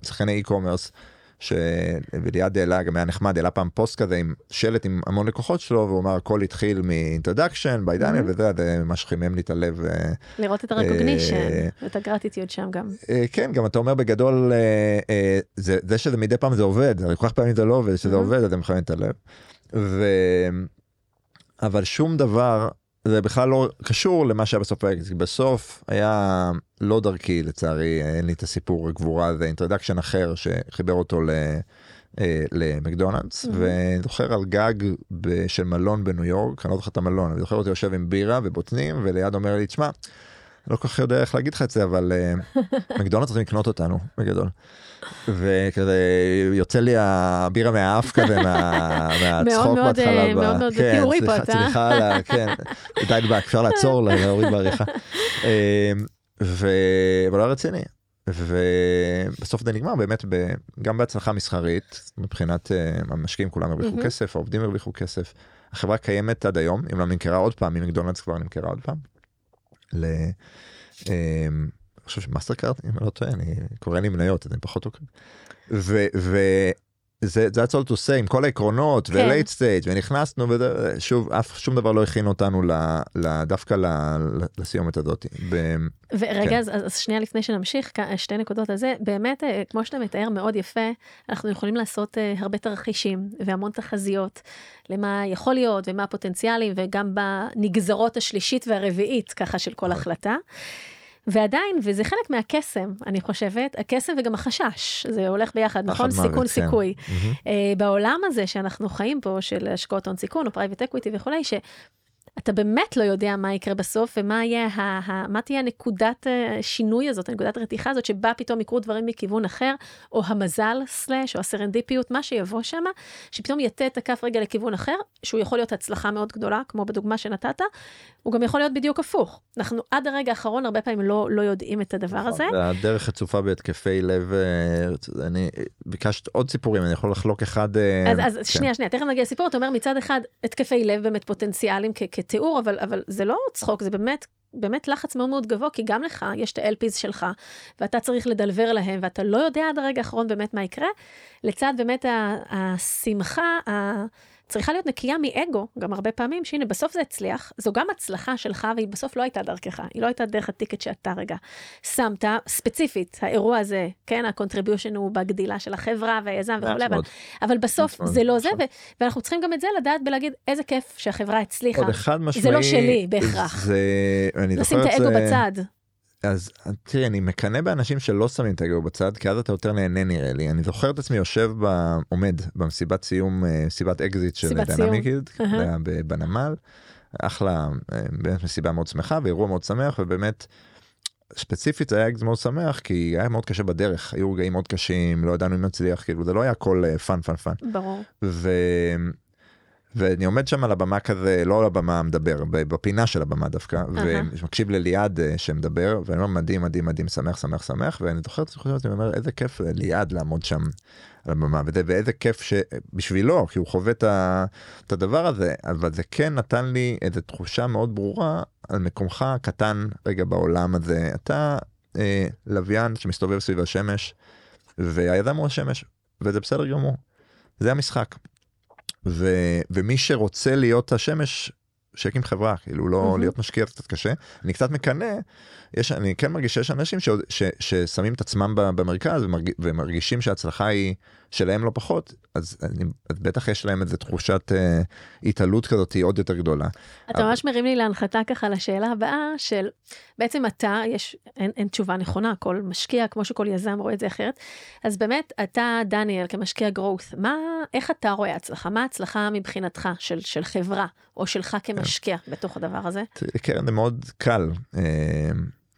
שכני אי-קומרס, שבליעד העלה, גם היה נחמד, העלה פעם פוסט כזה עם שלט עם המון לקוחות שלו, והוא אמר, הכל התחיל מאינטרדקשן, ביי דניאל, וזה, זה מה שחימם לי את הלב. לראות את הרקוגנישן, ואת הגרטיטיוד שם גם. כן, גם אתה אומר בגדול, זה שזה מדי פעם זה עובד, הרי כל כך פעמים זה לא עובד, שזה עובד, אז זה מחמם את הלב. אבל שום דבר זה בכלל לא קשור למה שהיה בסוף פרקס, כי בסוף היה לא דרכי, לצערי, אין לי את הסיפור הגבורה, זה אינטרדקשן אחר שחיבר אותו למקדונלדס, וזוכר על גג של מלון בניו יורק, אני לא זוכר את המלון, וזוכר אותי יושב עם בירה ובוטנים, וליד אומר לי, תשמע, לא כל כך יודע איך להגיד לך את זה, אבל מקדונלדס צריכים לקנות אותנו, בגדול. וכזה יוצא לי הבירה מהאף כזה, מהצחוק בהתחלה. מאוד מאוד תיאורי פה, אתה. סליחה, כן, די בה, אפשר לעצור, להוריד בעריכה. אבל לא רציני. ובסוף זה נגמר באמת, גם בהצלחה מסחרית, מבחינת המשקיעים כולם הרוויחו כסף, העובדים הרוויחו כסף. החברה קיימת עד היום, אם לא נמכרה עוד פעם, אם מקדונלדס כבר נמכרה עוד פעם. אני חושב שמאסטרקארד, אם אני לא טועה, אני קורא לי מניות, אני פחות אוקיי. וזה היה צולט עושה עם כל העקרונות, ולייט סטייג' ונכנסנו, שוב, שום דבר לא הכין אותנו דווקא לסיומת הזאת. ורגע, אז שנייה לפני שנמשיך, שתי נקודות לזה, באמת, כמו שאתה מתאר מאוד יפה, אנחנו יכולים לעשות הרבה תרחישים, והמון תחזיות, למה יכול להיות, ומה הפוטנציאלים, וגם בנגזרות השלישית והרביעית, ככה של כל החלטה. ועדיין, וזה חלק מהקסם, אני חושבת, הקסם וגם החשש, זה הולך ביחד, נכון? סיכון, סיכוי. בעולם הזה שאנחנו חיים פה, של השקעות הון סיכון, או פרייבט אקוויטי וכולי, שאתה באמת לא יודע מה יקרה בסוף, ומה תהיה נקודת השינוי הזאת, נקודת הרתיחה הזאת, שבה פתאום יקרו דברים מכיוון אחר, או המזל סלש, או הסרנדיפיות, מה שיבוא שם, שפתאום יתה את הכף רגע לכיוון אחר, שהוא יכול להיות הצלחה מאוד גדולה, כמו בדוגמה שנתת, הוא גם יכול להיות בדיוק הפוך. אנחנו עד הרגע האחרון, הרבה פעמים לא יודעים את הדבר הזה. הדרך הצופה בהתקפי לב, אני ביקשת עוד סיפורים, אני יכול לחלוק אחד. אז שנייה, תכף נגיע לסיפור, אתה אומר מצד אחד, התקפי לב באמת פוטנציאליים כתיאור, אבל זה לא צחוק, זה באמת לחץ מאוד מאוד גבוה, כי גם לך יש את ה-LPs שלך, ואתה צריך לדלבר להם, ואתה לא יודע עד הרגע האחרון באמת מה יקרה, לצד באמת השמחה, צריכה להיות נקייה מאגו, גם הרבה פעמים, שהנה, בסוף זה הצליח, זו גם הצלחה שלך, והיא בסוף לא הייתה דרכך, היא לא הייתה דרך הטיקט שאתה רגע שמת, ספציפית, האירוע הזה, כן, הקונטריביושן הוא בגדילה של החברה, והיזם וכולי, אבל בסוף זה לא זה, ואנחנו צריכים גם את זה לדעת, ולהגיד, איזה כיף שהחברה הצליחה, זה לא שלי, בהכרח. לשים את האגו בצד. אז תראי, אני מקנה באנשים שלא שמים את הגאו בצד, כי אז אתה יותר נהנה נראה לי. אני זוכר את עצמי יושב, עומד במסיבת סיום, מסיבת אקזיט של דינמיק יילד, בנמל, אחלה, באמת מסיבה מאוד שמחה, ואירוע מאוד שמח, ובאמת, ספציפית זה היה מאוד שמח, כי היה מאוד קשה בדרך, היו רגעים מאוד קשים, לא ידענו אם נצליח, כאילו זה לא היה הכל פן. ברור. ואני עומד שם על הבמה כזה, לא על הבמה מדבר, בפינה של הבמה דווקא, ומקשיב לליעד שמדבר, ואני אומר, מדהים, שמח, ואני חושב, איזה כיף ליעד לעמוד שם על הבמה, ואיזה כיף שבשבילו, כי הוא חווה את הדבר הזה, אבל זה כן נתן לי איזו תחושה מאוד ברורה, על מקומך קטן רגע בעולם הזה, אתה לוויין שמסתובב סביב השמש, והיזם הוא השמש, וזה בסדר גמור, זה המשחק. ומי שרוצה להיות השמש, שיקים חברה, כאילו לא להיות משקיע, קצת קשה. אני קצת מקנה, אני כן מרגיש שיש אנשים ששמים את עצמם במרכז, ומרגישים שההצלחה היא שלהם לא פחות, אז בטח יש להם את זה תחושת התעלות כזאת עוד יותר גדולה. אתה ממש מרים לי להנחתה ככה לשאלה הבאה של, בעצם אתה, אין תשובה נכונה, כל משקיע, כמו שכל יזם רואה את זה אחרת, אז באמת אתה, דניאל, כמשקיע growth, איך אתה רואה הצלחה? מה ההצלחה מבחינתך של חברה, או שלך כמשקיע בתוך הדבר הזה? קרן, זה מאוד קל.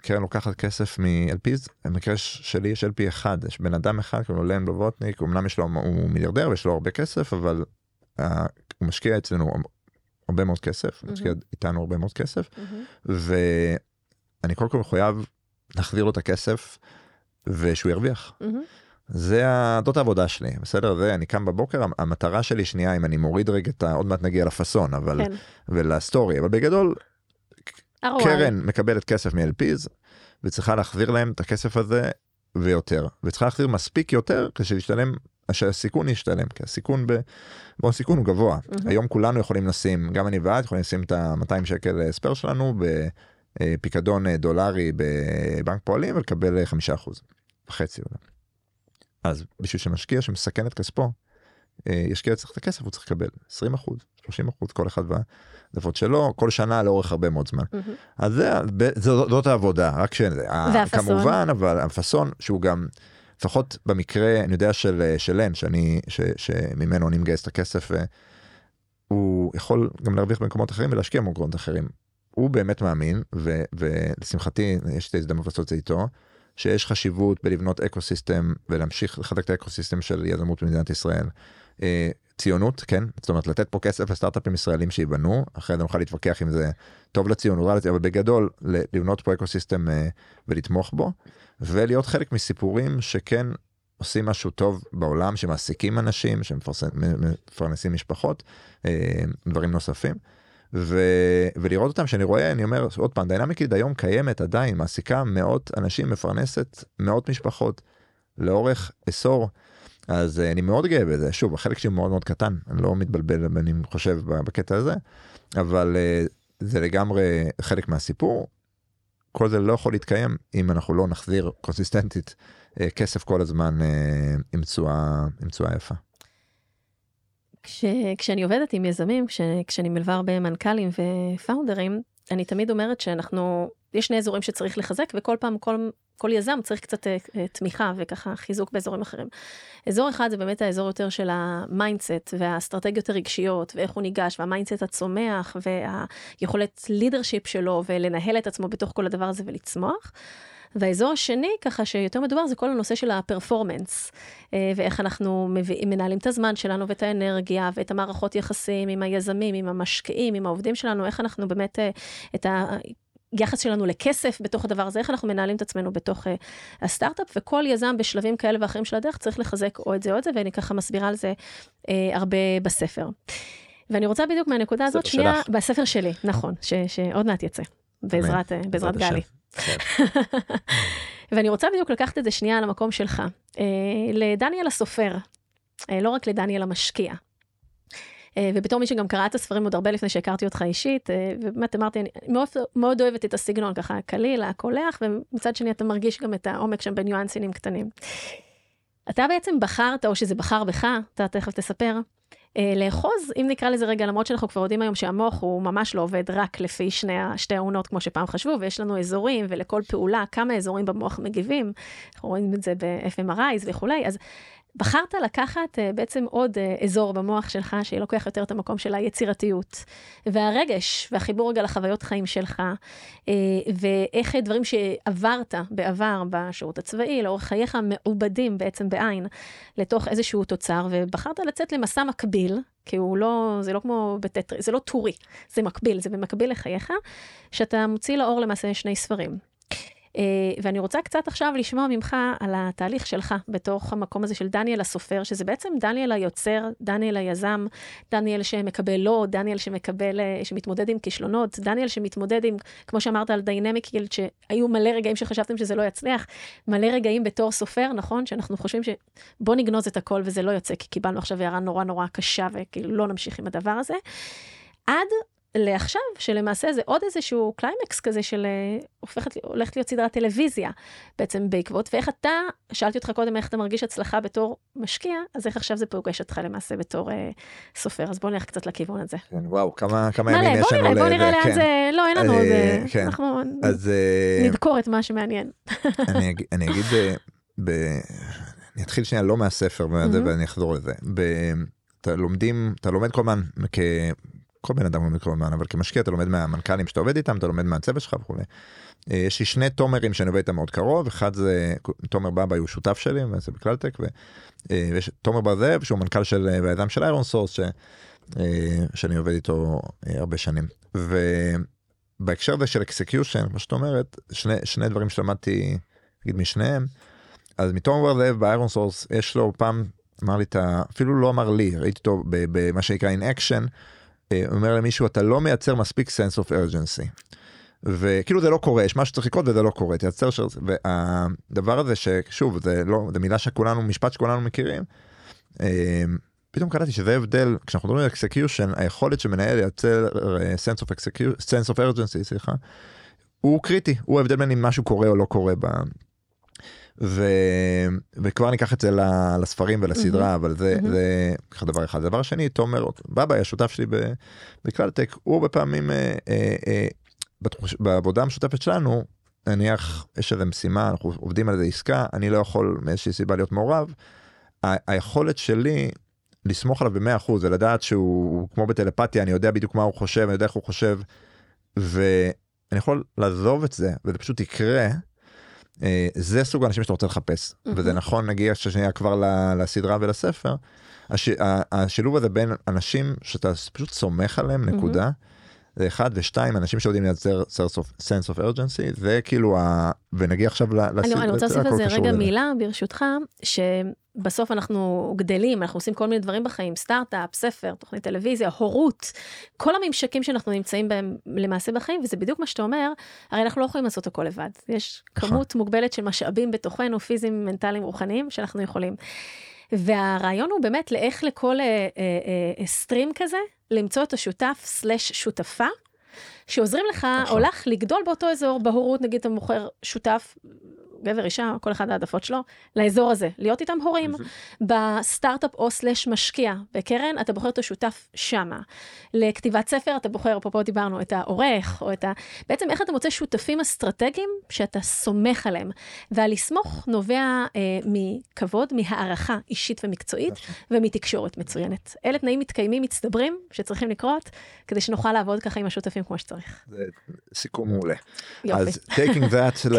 קרן לוקחת כסף מ-LPs, במקרה שלי יש LP אחד, יש בן אדם אחד, כאילו לן בלוטניק, אמנם הוא מיליארדר ויש לו הרבה כסף, אבל הוא משקיע אצלנו הרבה מאוד כסף, הוא משקיע איתנו הרבה מאוד כסף, ואני כל כך מחויב להחזיר לו את הכסף, ושהוא ירוויח. זאת העבודה שלי, בסדר? זה, אני קם בבוקר, המטרה שלי שנייה, אם אני מוריד רגע את, עוד מעט נגיע לפסון, ולסטורי, אבל בגדול, קרן מקבלת כסף מ-LPs, וצריכה להחזיר להם את הכסף הזה ויותר. וצריכה להחזיר מספיק יותר, כשהסיכון ישתלם, כי הסיכון בסיכון הוא גבוה. היום כולנו יכולים לשים, גם אני ועד, יכולים לשים את ה-200 שקל ספר שלנו, בפיקדון דולרי בבנק פועלים, ולקבל 5%, חצי אולי. אז בשביל שמשקיע שמסכן את כספו, ישקיע צריך את הכסף, הוא צריך לקבל 20%, 30%, כל אחד והדפות שלו, כל שנה לאורך הרבה מאוד זמן. אז זאת העבודה, רק כמובן, אבל הפסון שהוא גם, לפחות במקרה, אני יודע שלן, שממנו אני מגייס את הכסף, הוא יכול גם להרוויח במקומות אחרים, ולהשקיע במקומות אחרים. הוא באמת מאמין, ולשמחתי, יש את ההזדמנות לעשות את זה איתו, שיש חשיבות בלבנות אקוסיסטם, ולהמשיך לחזק את האקוסיסטם של יזמות במדינת ישראל. ציונות, כן? זאת אומרת, לתת פה כסף לסטארט-אפים ישראלים שיבנו, אחרי זה נוכל להתווכח אם זה טוב לציונות, אבל בגדול, לבנות פה אקוסיסטם ולתמוך בו, ולהיות חלק מסיפורים שכן עושים משהו טוב בעולם, שמעסיקים אנשים, שמפרנסים משפחות, דברים נוספים. ולראות אותם, שאני רואה, אני אומר, עוד פעם, דיינמיקית היום קיימת עדיין, מעסיקה מאות אנשים, מפרנסת מאות משפחות, לאורך עשור, אז אני מאוד גאה בזה, שוב, החלק שלי מאוד מאוד קטן, אני לא מתבלבל, אני חושב בקטע הזה, אבל זה לגמרי חלק מהסיפור, כל זה לא יכול להתקיים, אם אנחנו לא נחזיר קונסיסטנטית, כסף כל הזמן, עם תשואה יפה. כשאני עובדת עם יזמים, כשאני מלווה הרבה מנכ"לים ופאונדרים, אני תמיד אומרת יש שני אזורים שצריך לחזק, וכל פעם, כל יזם צריך קצת תמיכה וככה חיזוק באזורים אחרים. אזור אחד זה באמת האזור יותר של המיינדסט, והאסטרטגיות הרגשיות, ואיך הוא ניגש, והמיינדסט הצומח, והיכולת לידרשיפ שלו, ולנהל את עצמו בתוך כל הדבר הזה ולצמוח. והאזור השני, ככה שיותר מדובר, זה כל הנושא של הפרפורמנס, ואיך אנחנו מנהלים את הזמן שלנו, ואת האנרגיה, ואת המערכות יחסים עם היזמים, עם המשקיעים, עם העובדים שלנו, איך אנחנו באמת, את היחס שלנו לכסף בתוך הדבר הזה, איך אנחנו מנהלים את עצמנו בתוך הסטארט-אפ, וכל יזם בשלבים כאלה ואחרים של הדרך, צריך לחזק או את זה או את זה, ואני ככה מסבירה על זה הרבה בספר. ואני רוצה בדיוק מהנקודה הזאת, שנייה, בספר שלי, נכון, שעוד מעט יצא, בעזרת גלי. ואני רוצה בדיוק לקחת את זה שנייה על המקום שלך, לדניאל הסופר, לא רק לדניאל המשקיע, ובתור מי שגם קרא את הספרים עוד הרבה לפני שהכרתי אותך אישית, ובאמת אמרתי, אני מאוד אוהבת את הסגנון ככה, קליל, הקולח, ומצד שני אתה מרגיש גם את העומק שם בניואנסינים קטנים. אתה בעצם בחרת, או שזה בחר בך, אתה תכף תספר, לאחוז, אם נקרא לזה רגע, למרות שאנחנו כבר יודעים היום שהמוח הוא ממש לא עובד רק לפי שתי העונות כמו שפעם חשבו, ויש לנו אזורים, ולכל פעולה כמה אזורים במוח מגיבים, אנחנו רואים את זה ב-fMRI וכולי, אז בחרת לקחת בעצם עוד אזור במוח שלך, שלוקח יותר את המקום של היצירתיות, והרגש, והחיבור רגע לחוויות חיים שלך, ואיך דברים שעברת בעבר בשירות הצבאי, לאורך חייך מעובדים בעצם בעין, לתוך איזשהו תוצר, ובחרת לצאת למסע מקביל, כי הוא לא, זה לא כמו בטטריס, זה לא טורי, זה מקביל, זה במקביל לחייך, שאתה מוציא לאור למעשה שני ספרים. ואני רוצה קצת עכשיו לשמוע ממך על התהליך שלך בתוך המקום הזה של דניאל הסופר, שזה בעצם דניאל היוצר, דניאל היזם, דניאל שמקבל לא, דניאל שמתמודד עם כישלונות, דניאל שמתמודד עם, כמו שאמרת על Dynamic Yield, שהיו מלא רגעים שחשבתם שזה לא יצליח, מלא רגעים בתור סופר, נכון? שאנחנו חושבים שבוא נגנוז את הכל וזה לא יוצא, כי קיבלנו עכשיו הערה נורא נורא קשה, וכאילו לא נמשיך עם הדבר הזה. עד לעכשיו, שלמעשה זה עוד איזשהו קליימקס כזה של הולכת להיות סדרת טלוויזיה, בעצם בעקבות, ואיך אתה, שאלתי אותך קודם איך אתה מרגיש הצלחה בתור משקיע, אז איך עכשיו זה פוגש אותך למעשה בתור סופר, אז בוא נלך קצת לכיוון הזה. כן, וואו, כמה ימים יש לנו. בוא נראה לאן זה, לא, אין לנו עוד, אנחנו נדקור את מה שמעניין. אני אגיד, אני אתחיל שנייה לא מהספר, ואני אחזור לזה. אתה לומד כל מן כל בן אדם לומד כל הזמן, אבל כמשקיע אתה לומד מהמנכ"לים שאתה עובד איתם, אתה לומד מהצוות שלך וכו'. יש לי שני תומרים שאני עובד איתם מאוד קרוב, אחד זה, תומר בבא הוא שותף שלי, וזה בקלטק, ויש תומר בזה, שהוא מנכ"ל של היזם של איירון סורס, שאני עובד איתו הרבה שנים. ובהקשר הזה של אקסקיושן, כמו שאת אומרת, שני דברים שלמדתי, נגיד משניהם, אז מתומר בזה, באיירון סורס, יש לו פעם, אמר לי, אפילו לא אמר לי, ראיתי אותו במה שנקרא in action, הוא אומר למישהו, אתה לא מייצר מספיק sense of urgency, וכאילו זה לא קורה, יש משהו צריך לקרות וזה לא קורה, תייצר של... והדבר הזה ששוב, זה מילה שכולנו, משפט שכולנו מכירים, פתאום קלטתי שזה הבדל, כשאנחנו מדברים על execution, היכולת שמנהל לייצר sense of urgency, סליחה, הוא קריטי, הוא הבדל בין אם משהו קורה או לא קורה ב... וכבר ניקח את זה לספרים ולסדרה, אבל זה ככה דבר אחד. דבר שני, תומר, בבא, השותף שלי בקלטק, הוא בפעמים, בעבודה המשותפת שלנו, נניח, יש איזה משימה, אנחנו עובדים על איזה עסקה, אני לא יכול מאיזושהי סיבה להיות מעורב, היכולת שלי לסמוך עליו ב100%, ולדעת שהוא כמו בטלפתיה, אני יודע בדיוק מה הוא חושב, אני יודע איך הוא חושב, ואני יכול לעזוב את זה, וזה פשוט יקרה, זה סוג האנשים שאתה רוצה לחפש, וזה נכון, נגיע ששנייה כבר לסדרה ולספר, השילוב הזה בין אנשים שאתה פשוט סומך עליהם, נקודה, זה אחד, ושתיים, אנשים שעודים לייצר sense of urgency, זה כאילו, ונגיע עכשיו לסדרה. אני רוצה להוסיף על זה רגע מילה, ברשותך, שבסוף אנחנו גדלים, אנחנו עושים כל מיני דברים בחיים, סטארט-אפ, ספר, תוכנית טלוויזיה, הורות, כל הממשקים שאנחנו נמצאים בהם למעשה בחיים, וזה בדיוק מה שאתה אומר, הרי אנחנו לא יכולים לעשות הכל לבד, יש כמות מוגבלת של משאבים בתוכנו, פיזיים, מנטליים, רוחניים, שאנחנו יכולים. והרעיון הוא באמת לאיך לכל סטרים כזה, למצוא את השותף סלש שותפה, שעוזרים לך, הולך לגדול באותו אזור, בהורות, נגיד אתה מוכר שותף, גבר, אישה, כל אחד העדפות שלו, לאזור הזה, להיות איתם הורים, בסטארט-אפ או סלש משקיע, בקרן, אתה בוחר את השותף שמה. לכתיבת ספר, אתה בוחר, פה דיברנו, את העורך, או את ה... בעצם איך אתה מוצא שותפים אסטרטגיים, שאתה סומך עליהם, והלסמוך נובע מכבוד, מהערכה אישית ומקצועית, ומתקשורת מצוינת. אלה תנאים מתקיימים, מצטברים, שצריכים לקרות, כדי שנוכל לעבוד ככה עם השותפים כמו שצריך. זה סיכום מעולה. יופי. אז taking that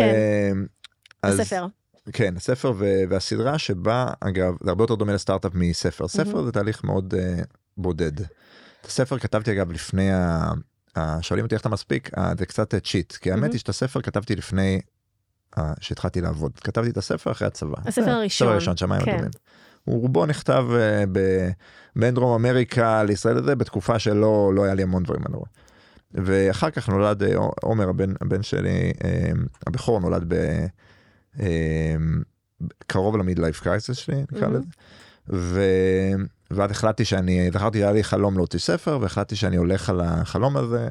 הספר. כן, הספר והסדרה שבה, אגב, זה הרבה יותר דומה לסטארט-אפ מספר. ספר זה תהליך מאוד בודד. את הספר כתבתי, אגב, לפני, שואלים אותי איך אתה מספיק, זה קצת צ'יט, כי האמת היא שאת הספר כתבתי לפני שהתחלתי לעבוד. כתבתי את הספר אחרי הצבא. הספר הראשון. הספר הראשון, שמיים אדומים. רובו נכתב בין דרום אמריקה לישראל הזה, בתקופה שלא היה לי המון דברים עליו. ואחר כך נולד עומר, הבן שלי, הבכור נולד קרוב למידלייף קרייסס שלי, נקרא לזה, ואז החלטתי זכרתי שהיה לי חלום להוציא ספר, והחלטתי שאני הולך על החלום הזה,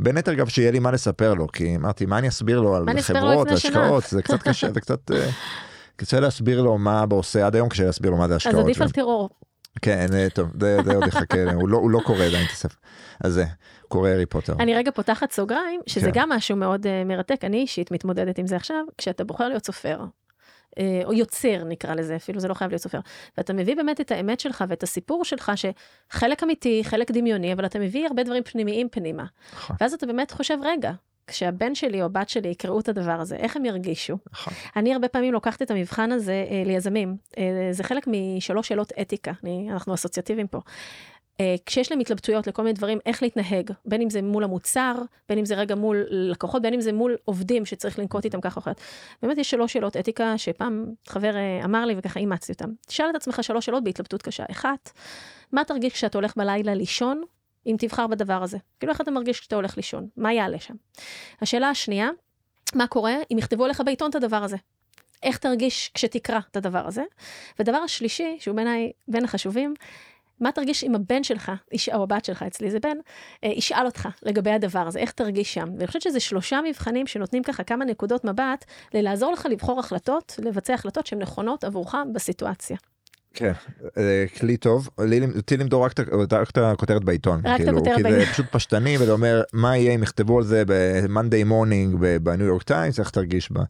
בין היתר גם שיהיה לי מה לספר לו, כי אמרתי, מה אני אסביר לו על חברות, השקעות, זה קצת קשה, זה קצת קשה להסביר לו מה עושה עד היום, כשאסביר לו מה זה השקעות. אז עדיף על טרור. כן, טוב, זה עוד יחכה, הוא לא קורא עדיין את הספר, אז זה, קורא הארי פוטר. אני רגע פותחת סוגריים, שזה גם משהו מאוד מרתק, אני אישית מתמודדת עם זה עכשיו, כשאתה בוחר להיות סופר, או יוצר נקרא לזה, אפילו זה לא חייב להיות סופר, ואתה מביא באמת את האמת שלך, ואת הסיפור שלך, שחלק אמיתי, חלק דמיוני, אבל אתה מביא הרבה דברים פנימיים פנימה, ואז אתה באמת חושב רגע, כשהבן שלי או בת שלי יקראו את הדבר הזה, איך הם ירגישו? אני הרבה פעמים לוקחת את המבחן הזה ליזמים. זה חלק מ3 שאלות אתיקה, אנחנו אסוציאטיביים פה. כשיש להם התלבטויות לכל מיני דברים, איך להתנהג, בין אם זה מול המוצר, בין אם זה רגע מול לקוחות, בין אם זה מול עובדים שצריך לנקוט איתם כך או אחרת. באמת יש 3 שאלות אתיקה שפעם חבר אמר לי וככה אימצתי אותם. תשאל את עצמך 3 שאלות בהתלבטות קשה. 1, מה תרגיש כשאתה הולך בלילה לישון? אם תבחר בדבר הזה. כאילו איך אתה מרגיש כשאתה הולך לישון? מה יעלה שם? השאלה השנייה, מה קורה אם יכתבו עליך בעיתון את הדבר הזה? איך תרגיש כשתקרא את הדבר הזה? ודבר השלישי, שהוא בין החשובים, מה תרגיש אם הבן שלך, או הבת שלך, אצלי זה בן, ישאל אותך לגבי הדבר הזה, איך תרגיש שם? ואני חושבת שזה 3 מבחנים שנותנים ככה כמה נקודות מבט, לעזור לך לבחור החלטות, לבצע החלטות שהן נכונות עבורך בסיטואציה. כן, כלי טוב, אותי למדור רק את הכותרת בעיתון, כי זה פשוט פשטני, וזה אומר, מה יהיה אם יכתבו על זה ב-Monday morning, בניו יורק טיימס, איך תרגיש בה?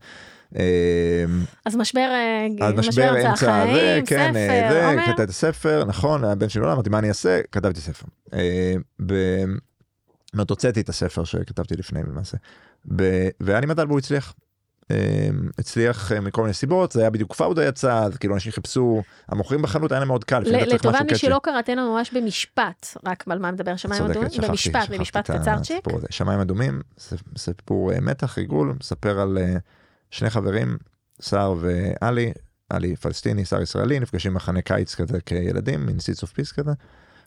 אז משבר אמצע החיים, ספר, אומר? כתבתי ספר, נכון, הבן שלי לא אמרתי, מה אני אעשה? כתבתי ספר. הוצאתי את הספר שכתבתי לפני למעשה, ואני מדל בו הצליח. הצליח מכל מיני סיבות, זה היה בדיוק פאודה יצא, כאילו אנשים חיפשו, המוכרים בחנות, היה להם מאוד קל. לטובה מי שלא קראת, אין לנו ממש במשפט, רק על מה מדבר, שמיים אדומים, במשפט קצרצ'יק. שמיים אדומים, סיפור מתח, ריגול, מספר על 2 חברים, שר ואלי, אלי פלסטיני, שר ישראלי, נפגשים מחנה קיץ כזה כילדים, מין סיץ אוף פיס כזה,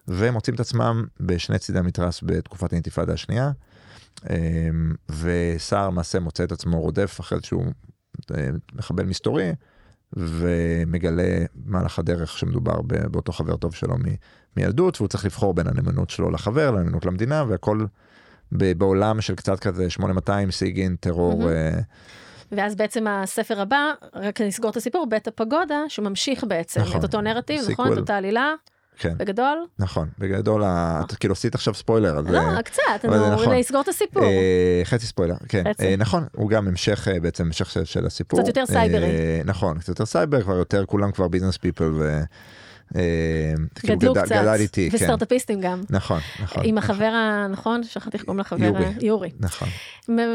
ומוצאים את עצמם בשני צידי המתרס בתקופת האינתיפאדה השנייה, ושר מעשה מוצא את עצמו רודף אחרי שהוא מחבל מסתורי, ומגלה מהלך הדרך שמדובר באותו חבר טוב שלו מילדות, והוא צריך לבחור בין הנאמנות שלו לחבר, לנאמנות למדינה, והכל בעולם של קצת כזה 8200, סיגין, טרור. ואז בעצם הספר הבא, רק נסגור את הסיפור, בית הפגודה, שממשיך בעצם את אותו נרטיב, נכון? את אותה עלילה. כן. בגדול? נכון, בגדול, את כאילו עשית עכשיו ספוילר. לא, קצת, אני אסגור את הסיפור. חצי ספוילר, כן. נכון, הוא גם המשך, בעצם המשך של הסיפור. קצת יותר סייברי. נכון, קצת יותר סייבר, כבר יותר, כולם כבר ביזנס פיפל ו... גדלו קצת, וסטארטאפיסטים גם. נכון, נכון. עם החבר, נכון? שכחתי איך קוראים לחבר, יורי. נכון.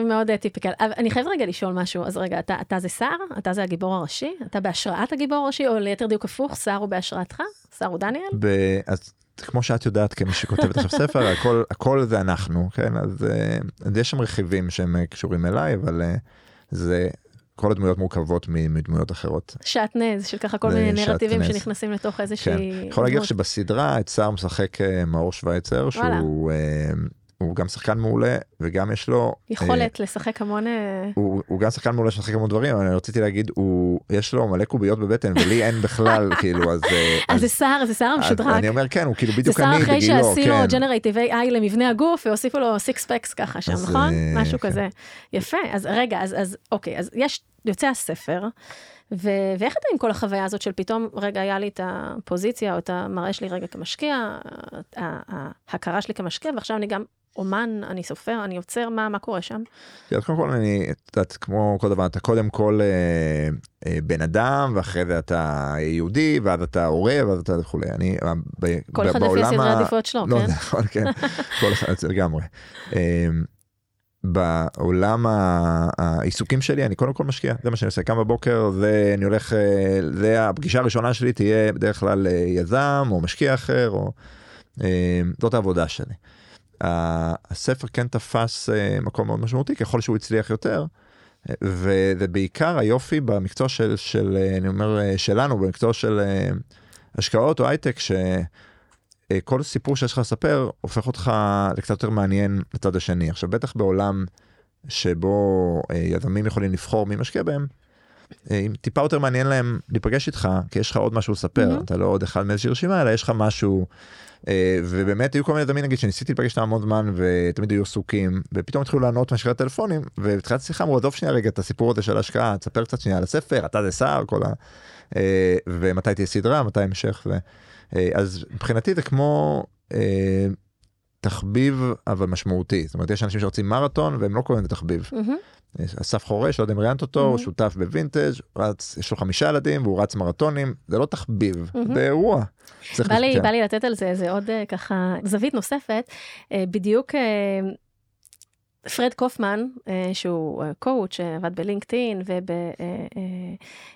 מאוד טיפיקל. אני חייבת רגע לשאול משהו, אז רגע, אתה זה שר? אתה זה הגיבור הראשי? אתה בהשראת הגיבור הראשי? או ליתר דיוק הפוך, שר הוא בהשראתך? שר הוא דניאל? אז כמו שאת יודעת, כמי שכותבת עכשיו ספר, הכל זה אנחנו, כן? אז יש שם רכיבים שהם קשורים אליי, אבל זה... כל הדמויות מורכבות מדמויות אחרות. שעטנז, של ככה כל מיני נרטיבים שנכנסים לתוך איזושהי... כן, אני יכול להגיד שבסדרה את שר משחק מאור שוויצר, שהוא גם שחקן מעולה, וגם יש לו... יכולת לשחק המון... הוא גם שחקן מעולה שמשחק המון דברים, אבל אני רציתי להגיד, יש לו מלא קוביות בבטן, ולי אין בכלל, כאילו, אז... אז זה שר המשודרג. אני אומר, כן, הוא כאילו בדיוק אני בגילו, כן. זה שר אחרי שעשינו Generative AI למבנה הגוף, והוסיפו לו 6 packs ככה שם, נכון? משהו כזה. יפה, אז רגע, אז אוקיי, אז יש... יוצא הספר, ואיך אתה עם כל החוויה הזאת של פתאום, רגע, היה לי את הפוזיציה, או את המראה שלי רגע כמשקיע, ההכרה שלי כמשקיע, ועכשיו אני גם אומן, אני סופר, אני יוצר, מה קורה שם? קודם כל, כמו כל דבר, אתה קודם כל בן אדם, ואחרי זה אתה יהודי, ואז אתה הורה, ואז אתה וכו'. כל אחד לפי סדרי עדיפויות שלו, כן? לא, נכון, כן. כל אחד לגמרי. בעולם העיסוקים שלי, אני קודם כל משקיע, זה מה שאני עושה, קם בבוקר, ואני הולך, זה הפגישה הראשונה שלי תהיה בדרך כלל יזם, או משקיע אחר, או, זאת העבודה שלי. הספר כן תפס מקום מאוד משמעותי, ככל שהוא הצליח יותר, וזה בעיקר היופי במקצוע של אני אומר, שלנו, במקצוע של השקעות או הייטק, ש... כל סיפור שיש לך לספר, הופך אותך לקצת יותר מעניין לצד השני. עכשיו, בטח בעולם שבו יזמים יכולים לבחור מי משקיע בהם, אם טיפה יותר מעניין להם להיפגש איתך, כי יש לך עוד משהו לספר, אתה לא עוד אחד מאיזושהי רשימה, אלא יש לך משהו, ובאמת היו כל מיני יזמים, נגיד, שניסיתי להיפגש איתם המון זמן, ותמיד היו עסוקים, ופתאום התחילו לענות מהשקעת טלפונים, ובתחילת שיחה אמרו, עזוב שנייה רגע את הסיפור הזה של ההשקעה, תספר קצת שנייה על הספר, אתה זה שר, כל ה... ומתי תהיה סדרה, מתי המשך, ו... אז מבחינתי זה כמו תחביב אבל משמעותי, זאת אומרת יש אנשים שרוצים מרתון והם לא קוראים את התחביב, אסף חורש, לא יודע אם ראיינת אותו, הוא שותף בווינטג', יש לו 5 ילדים והוא רץ מרתונים, זה לא תחביב, זה אירוע. בא לי לתת על זה, זה עוד ככה זווית נוספת, בדיוק פרד קופמן, שהוא קואוץ' שעבד בלינקדאין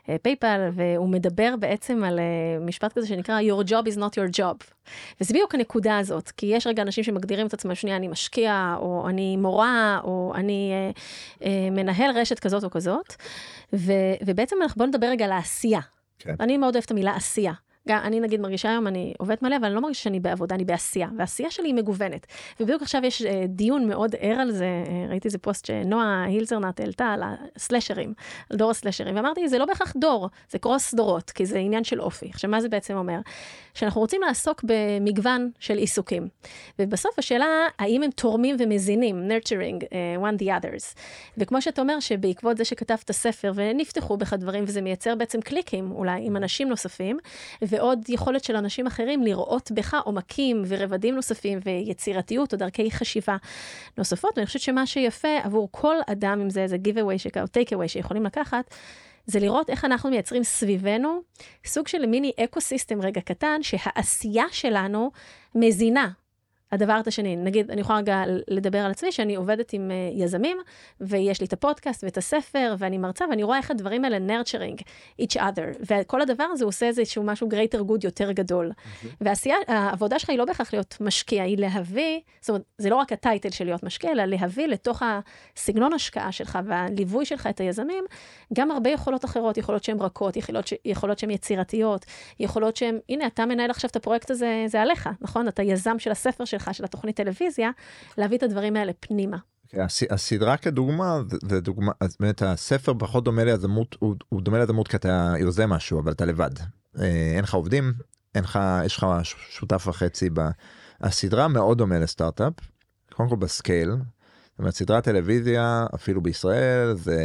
ובפייפל, והוא מדבר בעצם על משפט כזה שנקרא Your job is not your job. וזה בדיוק הנקודה הזאת, כי יש רגע אנשים שמגדירים את עצמם שנייה, אני משקיע, או אני מורה, או אני מנהל רשת כזאת או כזאת, ובעצם בוא נדבר רגע על העשייה. אני מאוד אוהבת את המילה עשייה. גם אני נגיד מרגישה היום, אני עובדת מלא, אבל אני לא מרגישה שאני בעבודה, אני בעשייה, והעשייה שלי היא מגוונת. ובדיוק עכשיו יש דיון מאוד ער על זה, ראיתי איזה פוסט שנועה הילזרנט העלתה על הסלשרים, על דור הסלשרים, ואמרתי, זה לא בהכרח דור, זה קרוס דורות, כי זה עניין של אופי. עכשיו, מה זה בעצם אומר? שאנחנו רוצים לעסוק במגוון של עיסוקים. ובסוף השאלה, האם הם תורמים ומזינים, nurturing one the others. וכמו שאת אומר, שבעקבות זה שכתבת הספר, ונפתחו בך דברים, וזה מייצר בעצם קליקים, אולי, עם אנשים נוספים, ועוד יכולת של אנשים אחרים לראות בך עומקים ורבדים נוספים ויצירתיות או דרכי חשיבה נוספות. ואני חושבת שמה שיפה עבור כל אדם, אם זה איזה giveaway או takeaway שיכולים לקחת, זה לראות איך אנחנו מייצרים סביבנו סוג של מיני אקוסיסטם רגע קטן, שהעשייה שלנו מזינה. הדבר השני, נגיד, אני יכולה רגע לדבר על עצמי, שאני עובדת עם יזמים, ויש לי את הפודקאסט ואת הספר, ואני מרצה, ואני רואה איך הדברים האלה nurturing each other, וכל הדבר הזה עושה איזשהו משהו greater good יותר גדול. והעבודה שלך היא לא בהכרח להיות משקיע, היא להביא, זאת אומרת, זה לא רק הטייטל של להיות משקיע, אלא להביא לתוך הסגנון השקעה שלך, והליווי שלך את היזמים, גם הרבה יכולות אחרות, יכולות שהן רכות, יכולות שהן יצירתיות, יכולות שהן, הנה, אתה מנהל עכשיו את הפרויקט הזה, זה עליך, נכון? אתה יזם של הספר שלך, של התוכנית טלוויזיה, להביא את הדברים האלה פנימה. הסדרה כדוגמה, זה דוגמה, אז באמת הספר פחות דומה ליזמות, הוא דומה ליזמות כי אתה יוזם משהו, אבל אתה לבד. אין לך עובדים, יש לך שותף וחצי. הסדרה מאוד דומה לסטארט-אפ, קודם כל בסקייל, זאת אומרת, סדרת טלוויזיה, אפילו בישראל, זה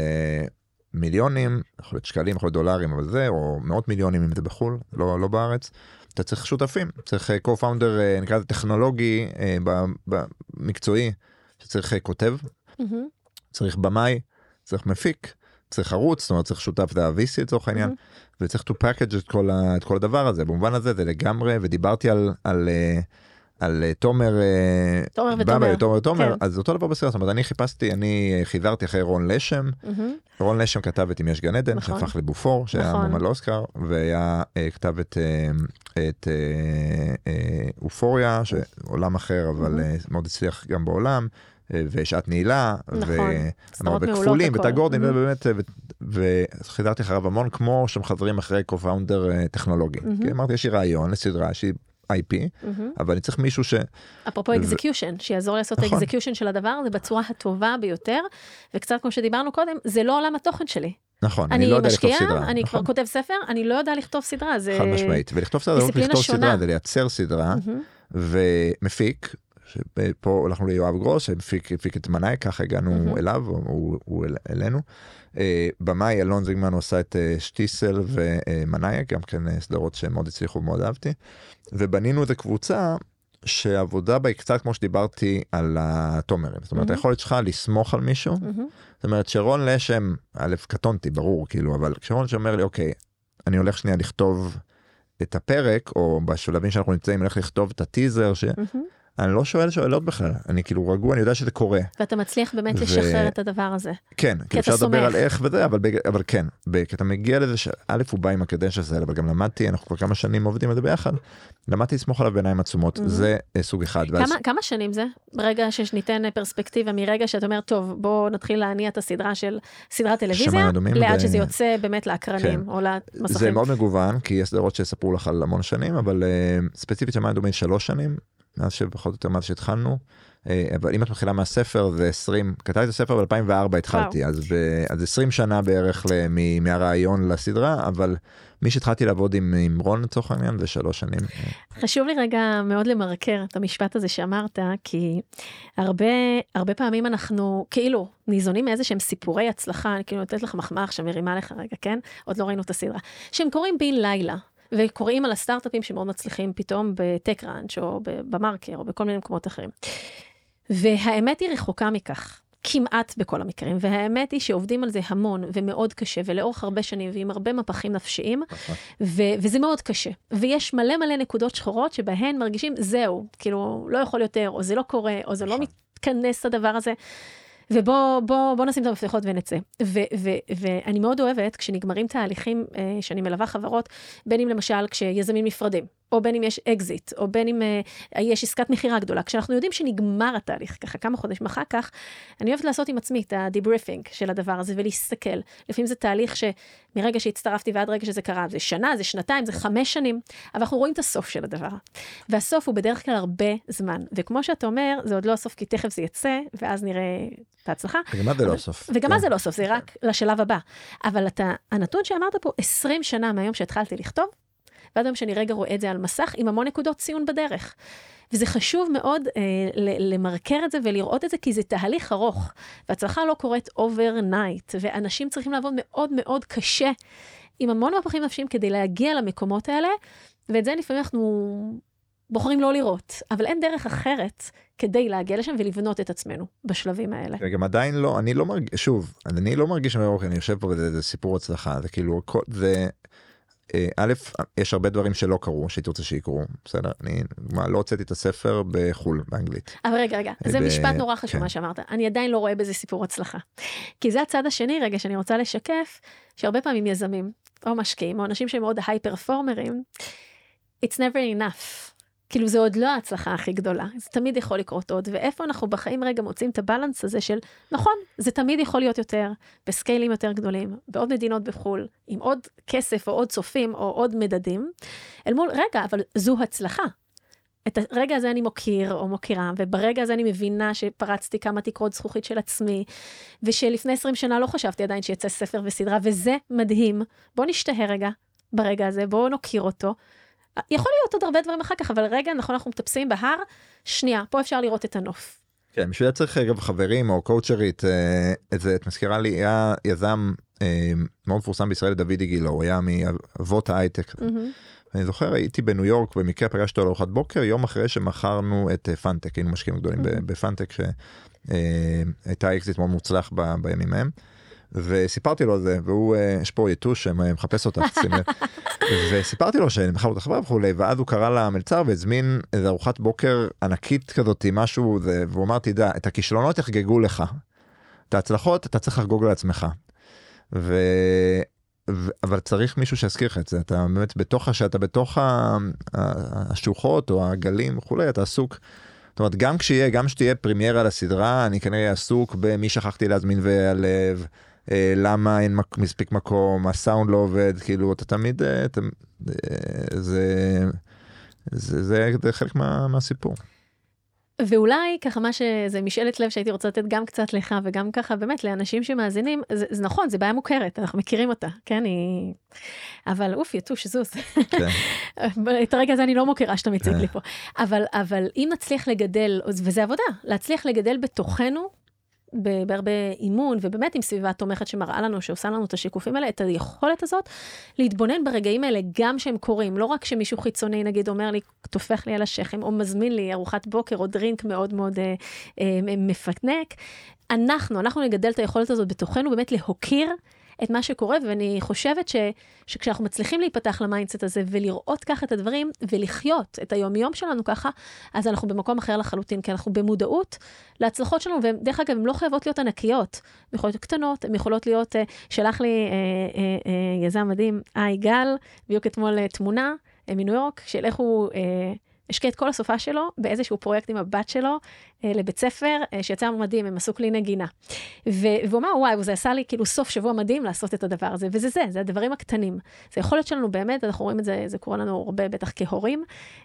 מיליונים, יכול להיות שקלים, יכול להיות דולרים, אבל זה, או מאות מיליונים אם זה בחול, לא בארץ. אתה צריך שותפים, צריך co-founder, נקרא זה טכנולוגי, במקצועי, שצריך כותב, צריך במאי, צריך מפיק, צריך ערוץ, זאת אומרת צריך שותף, זה ה-VC לצורך העניין, וצריך to package את כל הדבר הזה, במובן הזה זה לגמרי, ודיברתי על תומר, אז אותו דבר בסדר, זאת אומרת, אני חיזרתי אחרי רון לשם, רון לשם כתב את אם יש גן עדן, שהפך לבופור, שהיה מועמד לאוסקר, והיה כתב את אופוריה, שעולם אחר, אבל מאוד הצליח גם בעולם, ושעת נעילה, וכפולים, ואת הגורדין, ובאמת, וחיזרתי אחריו המון, כמו שמחזרים אחרי קו-פאונדר טכנולוגי, כי אמרתי, יש לי רעיון לסדרה, שהיא IP, אבל אני צריך מישהו אפרופו execution, שיעזור לעשות execution של הדבר, זה בצורה הטובה ביותר, וקצת כמו שדיברנו קודם, זה לא עולם התוכן שלי. נכון, אני לא יודע לכתוב סדרה. אני כבר כותב ספר, אני לא יודע לכתוב סדרה, זה חד משמעית, ולכתוב סדרה, לא לכתוב סדרה, זה לייצר סדרה, ומפיק, פה הלכנו ליואב גרוס, שמפיק את מנאי, כך הגענו אליו, הוא אלינו, במאי אלון זיגמן עושה את שטיסל ומניאק, גם כן סדרות שמאוד הצליחו ומאוד אהבתי, ובנינו את הקבוצה שעבודה בה קצת כמו שדיברתי על התומרים, זאת אומרת היכולת שלך לסמוך על מישהו, זאת אומרת שרון לשם, א' קטונתי ברור כאילו, אבל כשרון שאומר לי אוקיי, אני הולך שנייה לכתוב את הפרק, או בשלבים שאנחנו נמצאים, הולך לכתוב את הטיזר אני לא שואל שאלות בכלל, אני כאילו רגוע, אני יודע שזה קורה. ואתה מצליח באמת לשחרר את הדבר הזה. כן, כי אפשר לדבר על איך וזה, אבל כן, כי אתה מגיע לזה שא' הוא בא עם הקדנציה הזה, אבל גם למדתי, אנחנו כבר כמה שנים עובדים על זה ביחד, למדתי לסמוך עליו בעיניים עצומות, זה סוג אחד. כמה שנים זה? ברגע שניתן פרספקטיבה, מרגע שאת אומרת, טוב, בוא נתחיל להניע את הסדרה של סדרת טלוויזיה, לעד שזה יוצא באמת לאקרנים, או למסכים. זה מאוד מגוון, כי יש סדרות שספרו לך על המון שנים, אבל ספציפית שמיים דומים 3 שנים, מאז שבכל יותר מאז שהתחלנו, אבל אם את מתחילה מהספר, זה 20, כתבתי את הספר, ב-2004 התחלתי, אז 20 שנה בערך מהרעיון לסדרה, אבל מי שהתחלתי לעבוד עם רון לצורך העניין, זה 3 שנים. חשוב לי רגע מאוד למרקר את המשפט הזה שאמרת, כי הרבה פעמים אנחנו כאילו ניזונים מאיזה שהם סיפורי הצלחה, אני כאילו נותנת לך מחמאה עכשיו, מרימה לך רגע, כן? עוד לא ראינו את הסדרה. שהם קוראים בין לילה. וקוראים על הסטארט-אפים שמאוד מצליחים פתאום בטק-ראנץ' או במרקר או בכל מיני מקומות אחרים. והאמת היא רחוקה מכך, כמעט בכל המקרים, והאמת היא שעובדים על זה המון ומאוד קשה, ולאורך הרבה שנים ועם הרבה מפחים נפשיים, וזה מאוד קשה. ויש מלא נקודות שחורות שבהן מרגישים זהו, כאילו לא יכול יותר, או זה לא קורה, או זה לא מתכנס הדבר הזה. ובוא נשים את המפתחות ונצא. ואני מאוד אוהבת, כשנגמרים תהליכים שאני מלווה חברות, בין אם למשל כשיזמים נפרדים, או בין אם יש אקזיט, או בין אם יש עסקת מחירה גדולה, כשאנחנו יודעים שנגמר התהליך, ככה כמה חודשים אחר כך, אני אוהבת לעשות עם עצמי את הדיבריפינג של הדבר הזה, ולהסתכל. לפעמים זה תהליך שמרגע שהצטרפתי ועד רגע שזה קרה, זה שנה, זה שנתיים, זה 5 שנים, אבל אנחנו רואים את הסוף של הדבר. והסוף הוא בדרך כלל הרבה זמן. וכמו שאתה אומר, זה עוד לא הסוף, כי תכף זה יצא, ואז נראה את ההצלחה. וגם אז זה לא הסוף. וגם אז זה לא הסוף, זה רק לשלב הבא. אבל הנתון שאמרת פה, 20 שנה מהיום שהתחלתי לכתוב, ועד היום שאני רגע רואה את זה על מסך, עם המון נקודות ציון בדרך. וזה חשוב מאוד למרקר את זה ולראות את זה, כי זה תהליך ארוך. והצלחה לא קורית overnight, ואנשים צריכים לעבוד מאוד מאוד קשה, עם המון מפחים נפשיים כדי להגיע למקומות האלה, ואת זה לפעמים אנחנו בוחרים לא לראות. אבל אין דרך אחרת כדי להגיע לשם ולבנות את עצמנו בשלבים האלה. גם עדיין לא, אני לא מרגיש, שוב, אני לא מרגיש, אני יושב פה וזה סיפור הצלחה, זה כאילו, זה... א', יש הרבה דברים שלא קרו, שהייתי רוצה שיקרו, בסדר? אני לא הוצאתי את הספר בחול, באנגלית. אבל רגע, זה משפט נורא חשוב מה שאמרת. אני עדיין לא רואה בזה סיפור הצלחה. כי זה הצד השני, רגע, שאני רוצה לשקף, שהרבה פעמים יזמים, או משקיעים, או אנשים שהם מאוד היי פרפורמרים, it's never enough. כאילו זה עוד לא ההצלחה הכי גדולה, זה תמיד יכול לקרות עוד, ואיפה אנחנו בחיים רגע מוצאים את הבלנס הזה של, נכון, זה תמיד יכול להיות יותר, בסקיילים יותר גדולים, בעוד מדינות בחול, עם עוד כסף או עוד צופים או עוד מדדים, אל מול רגע, אבל זו הצלחה. את הרגע הזה אני מוקיר או מוקירה, וברגע הזה אני מבינה שפרצתי כמה תקרות זכוכית של עצמי, ושלפני 20 שנה לא חשבתי עדיין שיצא ספר וסדרה, וזה מדהים. בוא נשתהה רגע ברגע הזה, בוא נוקיר אותו, יכול להיות עוד הרבה דברים אחר כך, אבל רגע, נכון, אנחנו מטפסים בהר, שנייה, פה אפשר לראות את הנוף. כן, בשביל צריך אגב חברים או קואוצ'רית, את מזכירה לי, היה יזם מאוד מפורסם בישראל, דודי גילה, הוא היה מאבות ההייטק. אני זוכר, הייתי בניו יורק, במקרה פגשתי אותו לארוחת בוקר, יום אחרי שמכרנו את פנטק, היינו משקיעים גדולים בפנטק, שהייתה אקזיט מאוד מוצלח בימים מהם. וסיפרתי לו על זה, והוא, יש פה יתוש שמחפש אותך, וסיפרתי לו שאני מחר אותה חברה וכולי, ואז הוא קרא למלצר והזמין איזו ארוחת בוקר ענקית כזאת, משהו, והוא אמר, תדע, את הכישלונות תחגגו לך, את ההצלחות אתה צריך לחגוג לעצמך, אבל צריך מישהו שיזכיר לך את זה, אתה באמת בתוך, שאתה בתוך השוחות או הגלים וכולי, אתה עסוק, זאת אומרת, גם שתהיה פרימיירה לסדרה, אני כנראה עסוק במי שכחתי להזמין והלב, למה אין מספיק מקום, הסאונד לא עובד, כאילו, אתה תמיד, זה חלק מהסיפור. ואולי, ככה מה שזה משאלת לב שהייתי רוצה לתת גם קצת לך, וגם ככה, באמת, לאנשים שמאזינים, זה נכון, זה בעיה מוכרת, אנחנו מכירים אותה, כן? אבל אוף, יתוש, זוז. את הרגע הזה אני לא מוכרה שאתה מציג לי פה. אבל אם נצליח לגדל, וזה עבודה, להצליח לגדל בתוכנו, בהרבה אימון, ובאמת עם סביבה תומכת שמראה לנו, שעושה לנו את השיקופים האלה, את היכולת הזאת, להתבונן ברגעים האלה, גם שהם קורים, לא רק שמישהו חיצוני, נגיד, אומר לי, תופך לי על השכם, או מזמין לי ארוחת בוקר, או דרינק מאוד מאוד מפנק. אנחנו נגדל את היכולת הזאת בתוכנו, באמת להוקיר את מה שקורה, ואני חושבת שכשאנחנו מצליחים להיפתח למיינדסט הזה, ולראות ככה את הדברים, ולחיות את היום-יום שלנו ככה, אז אנחנו במקום אחר לחלוטין, כי אנחנו במודעות להצלחות שלנו, ודרך אגב, הן לא חייבות להיות ענקיות, הן יכולות להיות קטנות, הן יכולות להיות, שלח לי יזם מדהים, גל, ביוק אתמול תמונה, מניו יורק, של איך הוא... השקיע את כל הסופה שלו, באיזשהו פרויקט עם הבת שלו, לבית ספר, שיצא מדהים, הם עשו כלי נגינה. והוא אמר, וואי, זה עשה לי כאילו סוף שבוע מדהים לעשות את הדבר הזה, וזה זה הדברים הקטנים. זה יכול להיות שלנו באמת, אנחנו רואים את זה, זה קורה לנו הרבה בטח כהורים,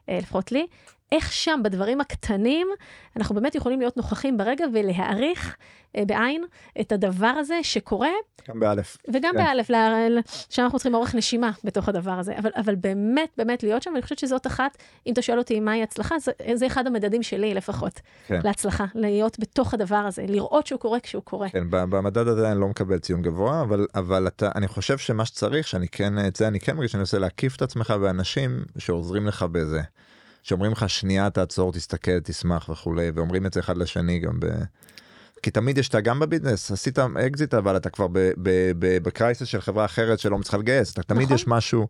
לפחות לי, איך שם בדברים הקטנים, אנחנו באמת יכולים להיות נוכחים ברגע, ולהעריך בעין את הדבר הזה שקורה. גם באלף. וגם באלף, שם אנחנו צריכים אורך נשימה בתוך הדבר הזה. אבל באמת, באמת להיות שם, ואני חושבת שזאת אחת, אם אתה שואל אותי מהי הצלחה, זה אחד המדדים שלי לפחות, להצלחה, להיות בתוך הדבר הזה, לראות שהוא קורה כשהוא קורה. כן, במדד הזה אני לא מקבל ציון גבוה, אבל אני חושב שמה שצריך, את זה אני כן מרגיש, שאני עושה להקיף את עצמך באנשים שעוזרים לך בזה. שאומרים לך, שנייה, תעצור, תסתכל, תשמח וכולי, ואומרים את זה אחד לשני גם ב... כי תמיד יש אתה גם בביזנס, עשית אקזיט, אבל אתה כבר בקרייסס של חברה אחרת שלא מצליחה לגייס, אתה תמיד יש משהו,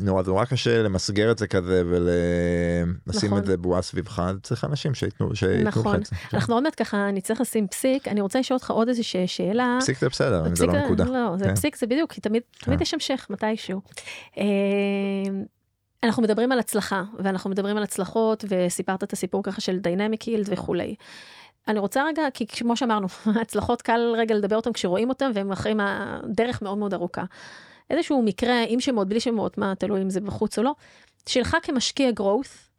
נורא נורא קשה למסגר את זה כזה, ולשים את זה בועה סביבך, צריך אנשים שיתנו חצי. נכון, אנחנו עוד מעט ככה, אני צריך לשים פסיק, אני רוצה לשאול אותך עוד איזושהי שאלה. פסיק זה בסדר, אם זה לא נקודה. לא, פסיק זה בדיוק, כי תמיד יש המשך מתישהו. אנחנו מדברים על הצלחה, ואנחנו מדברים על הצלחות, וסיפרת את הסיפור ככה של Dynamic Yield וכולי. אני רוצה רגע, כי כמו שאמרנו, הצלחות קל רגע לדבר אותם כשרואים אותם, והם אחרי דרך מאוד מאוד ארוכה. איזשהו מקרה, עם שמות, בלי שמות, מה תלוי אם זה בחוץ או לא, שלך כמשקיע growth,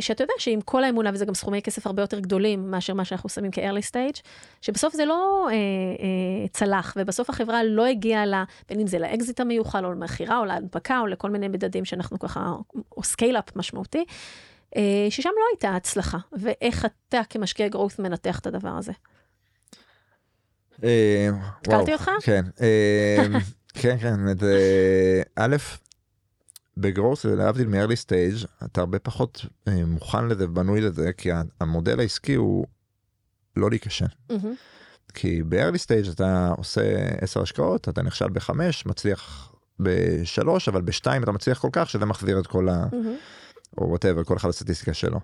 שאתה יודע שעם כל האמונה, וזה גם סכומי כסף הרבה יותר גדולים, מאשר מה שאנחנו שמים כ-early stage, שבסוף זה לא צלח, ובסוף החברה לא הגיעה לה, בין אם זה לאקזיט המיוחל, או למחירה, או להדבקה, או לכל מיני מדדים שאנחנו ככה, או סקייל-אפ משמעותי, ששם לא הייתה הצלחה, ואיך אתה כמשקיע growth מנתח את הדבר הזה? תקלתי אותך? כן, א', בגרוס, להבדיל מ-early stage, אתה הרבה פחות מוכן לזה ובנוי לזה, כי המודל העסקי הוא לא להיקשן. כי ב-early stage אתה עושה 10 השקעות, אתה נכשל ב-5, מצליח ב-3, אבל ב-2 אתה מצליח כל כך, שזה מחזיר את כל ה... או whatever, כל אחד הסטטיסטיקה שלו.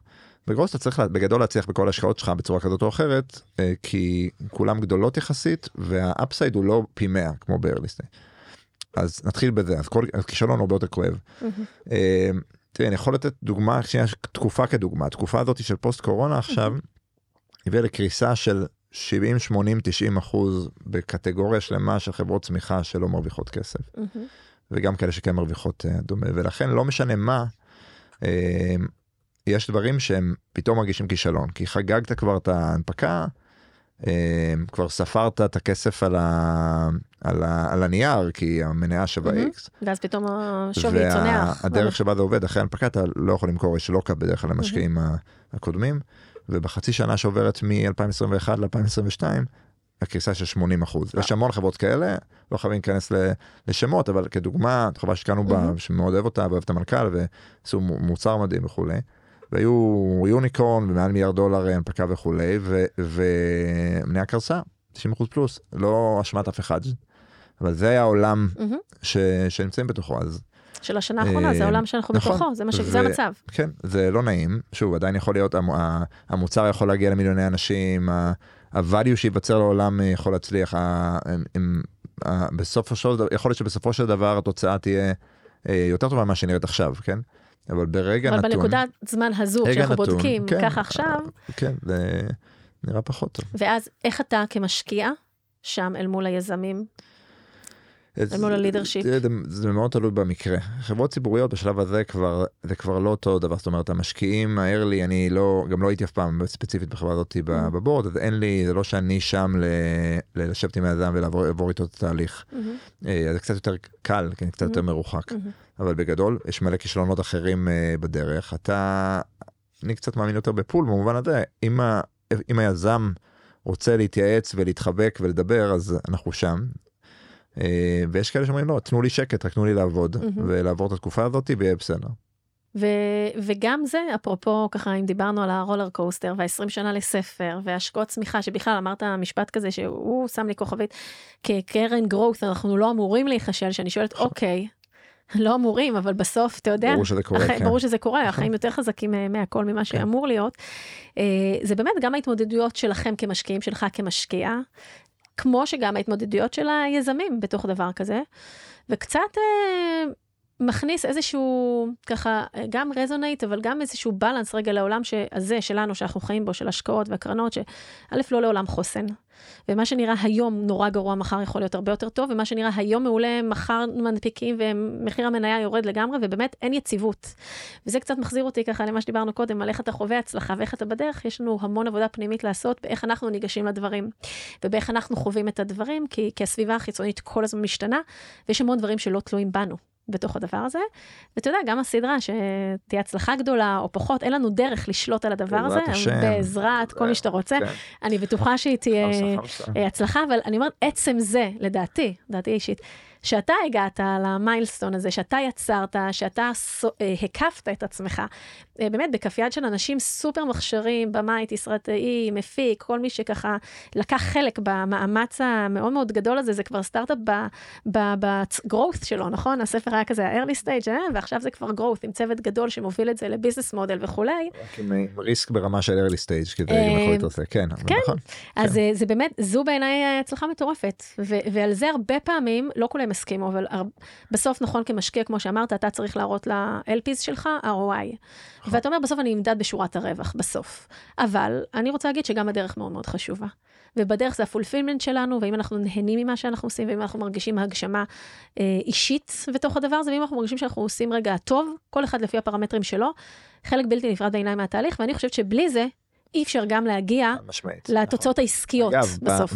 בגרוס אתה צריך בגדול להצליח בכל ההשקעות שלך בצורה כזאת או אחרת, כי כולם גדולות יחסית, וה-upside הוא לא פי 100, כמו ב-early stage. אז נתחיל בזה, אז כל כישלון הרבה יותר כואב. תראי, אני יכול לתת דוגמה, שיש תקופה כדוגמה, התקופה הזאת של פוסט קורונה עכשיו, הביאה לקריסה של 70-80-90% בקטגוריה שלמה של חברות צמיחה שלא מרוויחות כסף. וגם כאלה שכן מרוויחות דומה, ולכן לא משנה מה, יש דברים שהם פתאום מרגישים כישלון, כי חגגת כבר את ההנפקה, כבר ספרת את הכסף על הנייר, כי המניה שווה X. ואז פתאום השווי צונח. והדרך שבה זה עובד, אחרי הנפקה, אתה לא יכול למכור, יש לא קו בדרך כלל למשקיעים הקודמים, ובחצי שנה שעוברת מ-2021 ל-2022, הקריסה של 80%. יש המון חברות כאלה, לא חייבים להיכנס לשמות, אבל כדוגמה, חברה שקנו בה, שמאוד אוהב אותה, אוהב את המנכ"ל, ועשו מוצר מדהים וכו'. והיו יוניקורן ומעל $1 מיליארד הנפקה וכולי, ומניה קרסה, 90% פלוס, לא אשמת אף אחד, אבל זה היה העולם שנמצאים בתוכו, אז... של השנה האחרונה, זה העולם שאנחנו בתוכו, זה המצב. כן, זה לא נעים, שוב, עדיין יכול להיות, המוצר יכול להגיע למיליוני אנשים, הvalue שיבצר לעולם יכול להצליח, יכול להיות שבסופו של דבר התוצאה תהיה יותר טובה ממה שנראית עכשיו, כן? אבל ברגע נתון... אבל בנקודת זמן הזו, כשאנחנו בודקים ככה עכשיו... כן, זה נראה פחות טוב. ואז איך אתה כמשקיע שם אל מול היזמים, אל מול הלידרשיפ? זה מאוד תלוי במקרה. חברות ציבוריות בשלב הזה זה כבר לא אותו דבר, זאת אומרת, המשקיעים, הארלי, אני גם לא הייתי אף פעם ספציפית בחברה הזאת בבורד, אז אין לי, זה לא שאני שם לשבת עם האדם ולעבור איתו את התהליך. זה קצת יותר קל, קצת יותר מרוחק. אבל בגדול, יש מלא כישלונות אחרים בדרך. אני קצת מאמין יותר בפול, במובן הזה, אם היזם רוצה להתייעץ ולהתחבק ולדבר, אז אנחנו שם. ויש כאלה שאומרים, לא, תנו לי שקט, רק תנו לי לעבוד, ולעבור את התקופה הזאת, ויהיה בסדר. וגם זה, אפרופו, ככה, אם דיברנו על הרולר קוסטר, וה-20 שנה לספר, והשקעות צמיחה, שבכלל אמרת משפט כזה, שהוא שם לי כוכבית, כקרן גרוס, אנחנו לא אמורים להיחשל, שאני שואלת, אוקיי, לא אמורים, אבל בסוף, אתה יודע, ברור שזה קורה, החיים יותר חזקים מהכל ממה שאמור להיות, זה באמת גם ההתמודדויות שלכם כמשקיעים, שלך כמשקיע, כמו שגם ההתמודדויות של היזמים בתוך דבר כזה, וקצת מכניס איזשהו, ככה, גם רזונאית, אבל גם איזשהו בלנס רגע לעולם הזה שלנו, שאנחנו חיים בו, של השקעות והקרנות, שא' לא לעולם חוסן. ומה שנראה היום נורא גרוע, מחר יכול להיות הרבה יותר טוב, ומה שנראה היום מעולה, מחר מנפיקים, ומחיר המניה יורד לגמרי, ובאמת אין יציבות. וזה קצת מחזיר אותי ככה למה שדיברנו קודם, על איך אתה חווה הצלחה, ואיך אתה בדרך, יש לנו המון עבודה פנימית לעשות, באיך אנחנו ניגשים לדברים, ובאיך אנחנו חווים את הדברים, כי הסביבה החיצונית כל הזמן משתנה, ויש המון דברים שלא תלויים בנו. בתוך הדבר הזה, ואתה יודע, גם הסדרה שתהיה הצלחה גדולה או פחות, אין לנו דרך לשלוט על הדבר הזה, בעזרת כל מי שאתה רוצה, אני בטוחה שהיא תהיה הצלחה, אבל אני אומרת, עצם זה, לדעתי אישית, שאתה הגעת למיילסטון הזה, שאתה יצרת, שאתה הקפת את עצמך, באמת בכף יד של אנשים סופר מכשירים, במאי, תסרטאי, מפיק, כל מי שככה לקח חלק במאמץ המאוד מאוד גדול הזה, זה כבר סטארט-אפ בגרוס שלו, נכון? הספר היה כזה, ה-early stage, ועכשיו זה כבר גרוס, עם צוות גדול שמוביל את זה לביזנס מודל וכולי. רק עם ריסק ברמה של early stage, כדי יכול להיות עושה, כן. כן, אז זה באמת, זו בעיניי הצלחה מטורפת, ועל זה הרבה פעמים, לא כולם הם הסכימו, אבל בסוף נכון כמשקיע, כמו שאמרת, אתה צריך להראות ל-LPs שלך, ROI. ואתה אומר, בסוף אני אמדד בשורת הרווח, בסוף. אבל אני רוצה להגיד שגם הדרך מאוד מאוד חשובה. ובדרך זה הפולפילמנט שלנו, ואם אנחנו נהנים ממה שאנחנו עושים, ואם אנחנו מרגישים הגשמה אישית בתוך הדבר הזה, ואם אנחנו מרגישים שאנחנו עושים רגע טוב, כל אחד לפי הפרמטרים שלו, חלק בלתי נפרד בעיניי מהתהליך, ואני חושבת שבלי זה, אי אפשר גם להגיע לתוצאות העסקיות בסוף.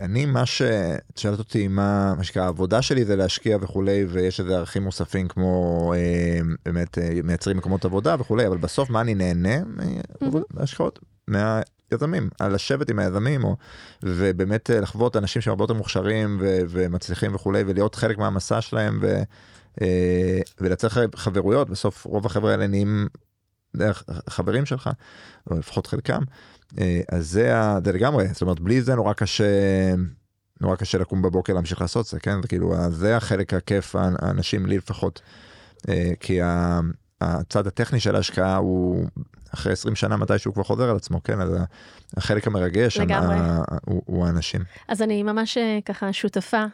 אני, מה ששאלת אותי, מה שקרה, העבודה שלי זה להשקיע וכולי, ויש איזה ערכים מוספים כמו, באמת, מייצרים מקומות עבודה וכולי, אבל בסוף מה אני נהנה מהשקעות? מהיזמים, על לשבת עם היזמים, ובאמת לחוות אנשים שהם הרבה יותר מוכשרים ומצליחים וכולי, ולהיות חלק מהמסע שלהם, ולצריך חברויות, בסוף רוב החברה האלה נהיים חברים שלך, או לפחות חלקם, אז זה לגמרי, זאת אומרת, בלי זה נורא קשה, נורא קשה לקום בבוקר להמשיך לעשות זה, כן? וכאילו, זה החלק הכיף, האנשים לי לפחות, כי הצד הטכני של ההשקעה הוא, אחרי 20 שנה מתישהו כבר חוזר על עצמו, כן? אז החלק המרגש הוא האנשים. אז אני ממש ככה שותפה,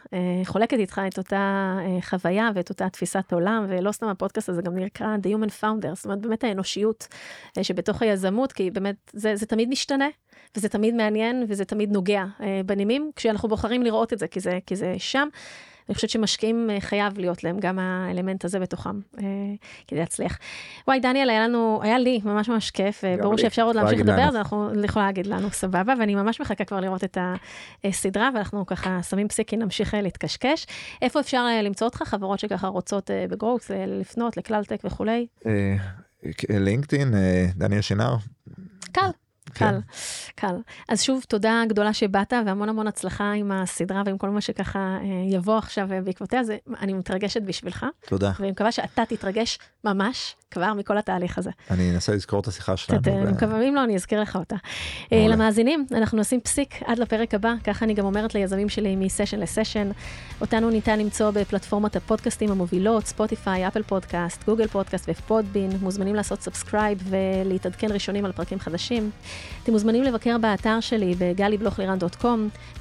חולקת איתך את אותה חוויה ואת אותה תפיסת עולם, ולא סתם הפודקאסט הזה גם נקרא The Human Founder, זאת אומרת באמת האנושיות שבתוך היזמות, כי באמת זה תמיד משתנה, וזה תמיד מעניין, וזה תמיד נוגע בנימים, כשאנחנו בוחרים לראות את זה, כי זה שם. אני חושבת שמשקיעים חייב להיות להם גם האלמנט הזה בתוכם, כדי להצליח. וואי, דניאל, היה לי ממש ממש כיף, ברור שאפשר עוד להמשיך לדבר, אז אנחנו יכולה להגיד לנו, סבבה, ואני ממש מחכה כבר לראות את הסדרה, ואנחנו ככה שמים פסיקי, נמשיך להתקשקש. איפה אפשר למצוא אותך, חברות שככה רוצות בגרוקס, לפנות, לקללטק וכו'? לינקדאין, דניאל שינר. קל. קל. אז שוב, תודה גדולה שבאת, והמון המון הצלחה עם הסדרה, ועם כל מה שככה יבוא עכשיו בעקבותיה, אז אני מתרגשת בשבילך. תודה. ואני מקווה שאתה תתרגש ממש כבר מכל התהליך הזה. אני אנסה לזכור את השיחה שלנו. אם לא, אני אזכיר לך אותה. למאזינים, אנחנו נשים פסיק עד לפרק הבא, ככה אני גם אומרת ליזמים שלי מסשן לסשן. אותנו ניתן למצוא בפלטפורמת הפודקאסטים המובילות, ספוטיפיי, אפל פודקאסט, גוגל פודקאסט ופודבין. מוזמנים לעשות סאבסקרייב ולהתעדכן ראשונים על פרקים חדשים. אתם מוזמנים לבקר באתר שלי ב-galiblochliran.com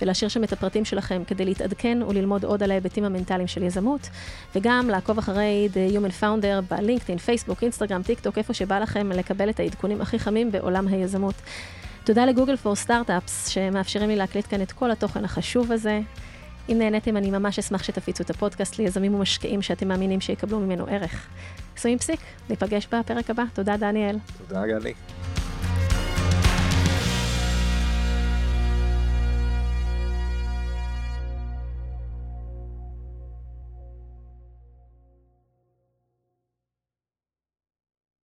ולהשאיר שם את הפרטים שלכם כדי להתעדכן וללמוד עוד על ההיבטים המנטליים של יזמות, וגם לעקוב אחרי The Human Founder בלינקדאין, פייסבוק, אינסטגרם, טיקטוק, איפה שבא לכם לקבל את העדכונים הכי חמים בעולם היזמות. תודה לגוגל פור סטארט-אפס שמאפשרים לי להקליט כאן את כל התוכן החשוב הזה. אם נהניתם, אני ממש אשמח שתפיצו את הפודקאסט ליזמים ומשקיעים שאתם מאמינים שיקבלו ממנו ערך. שמים פסיק, ניפגש בפרק הבא. תודה, דניאל. תודה, גלי.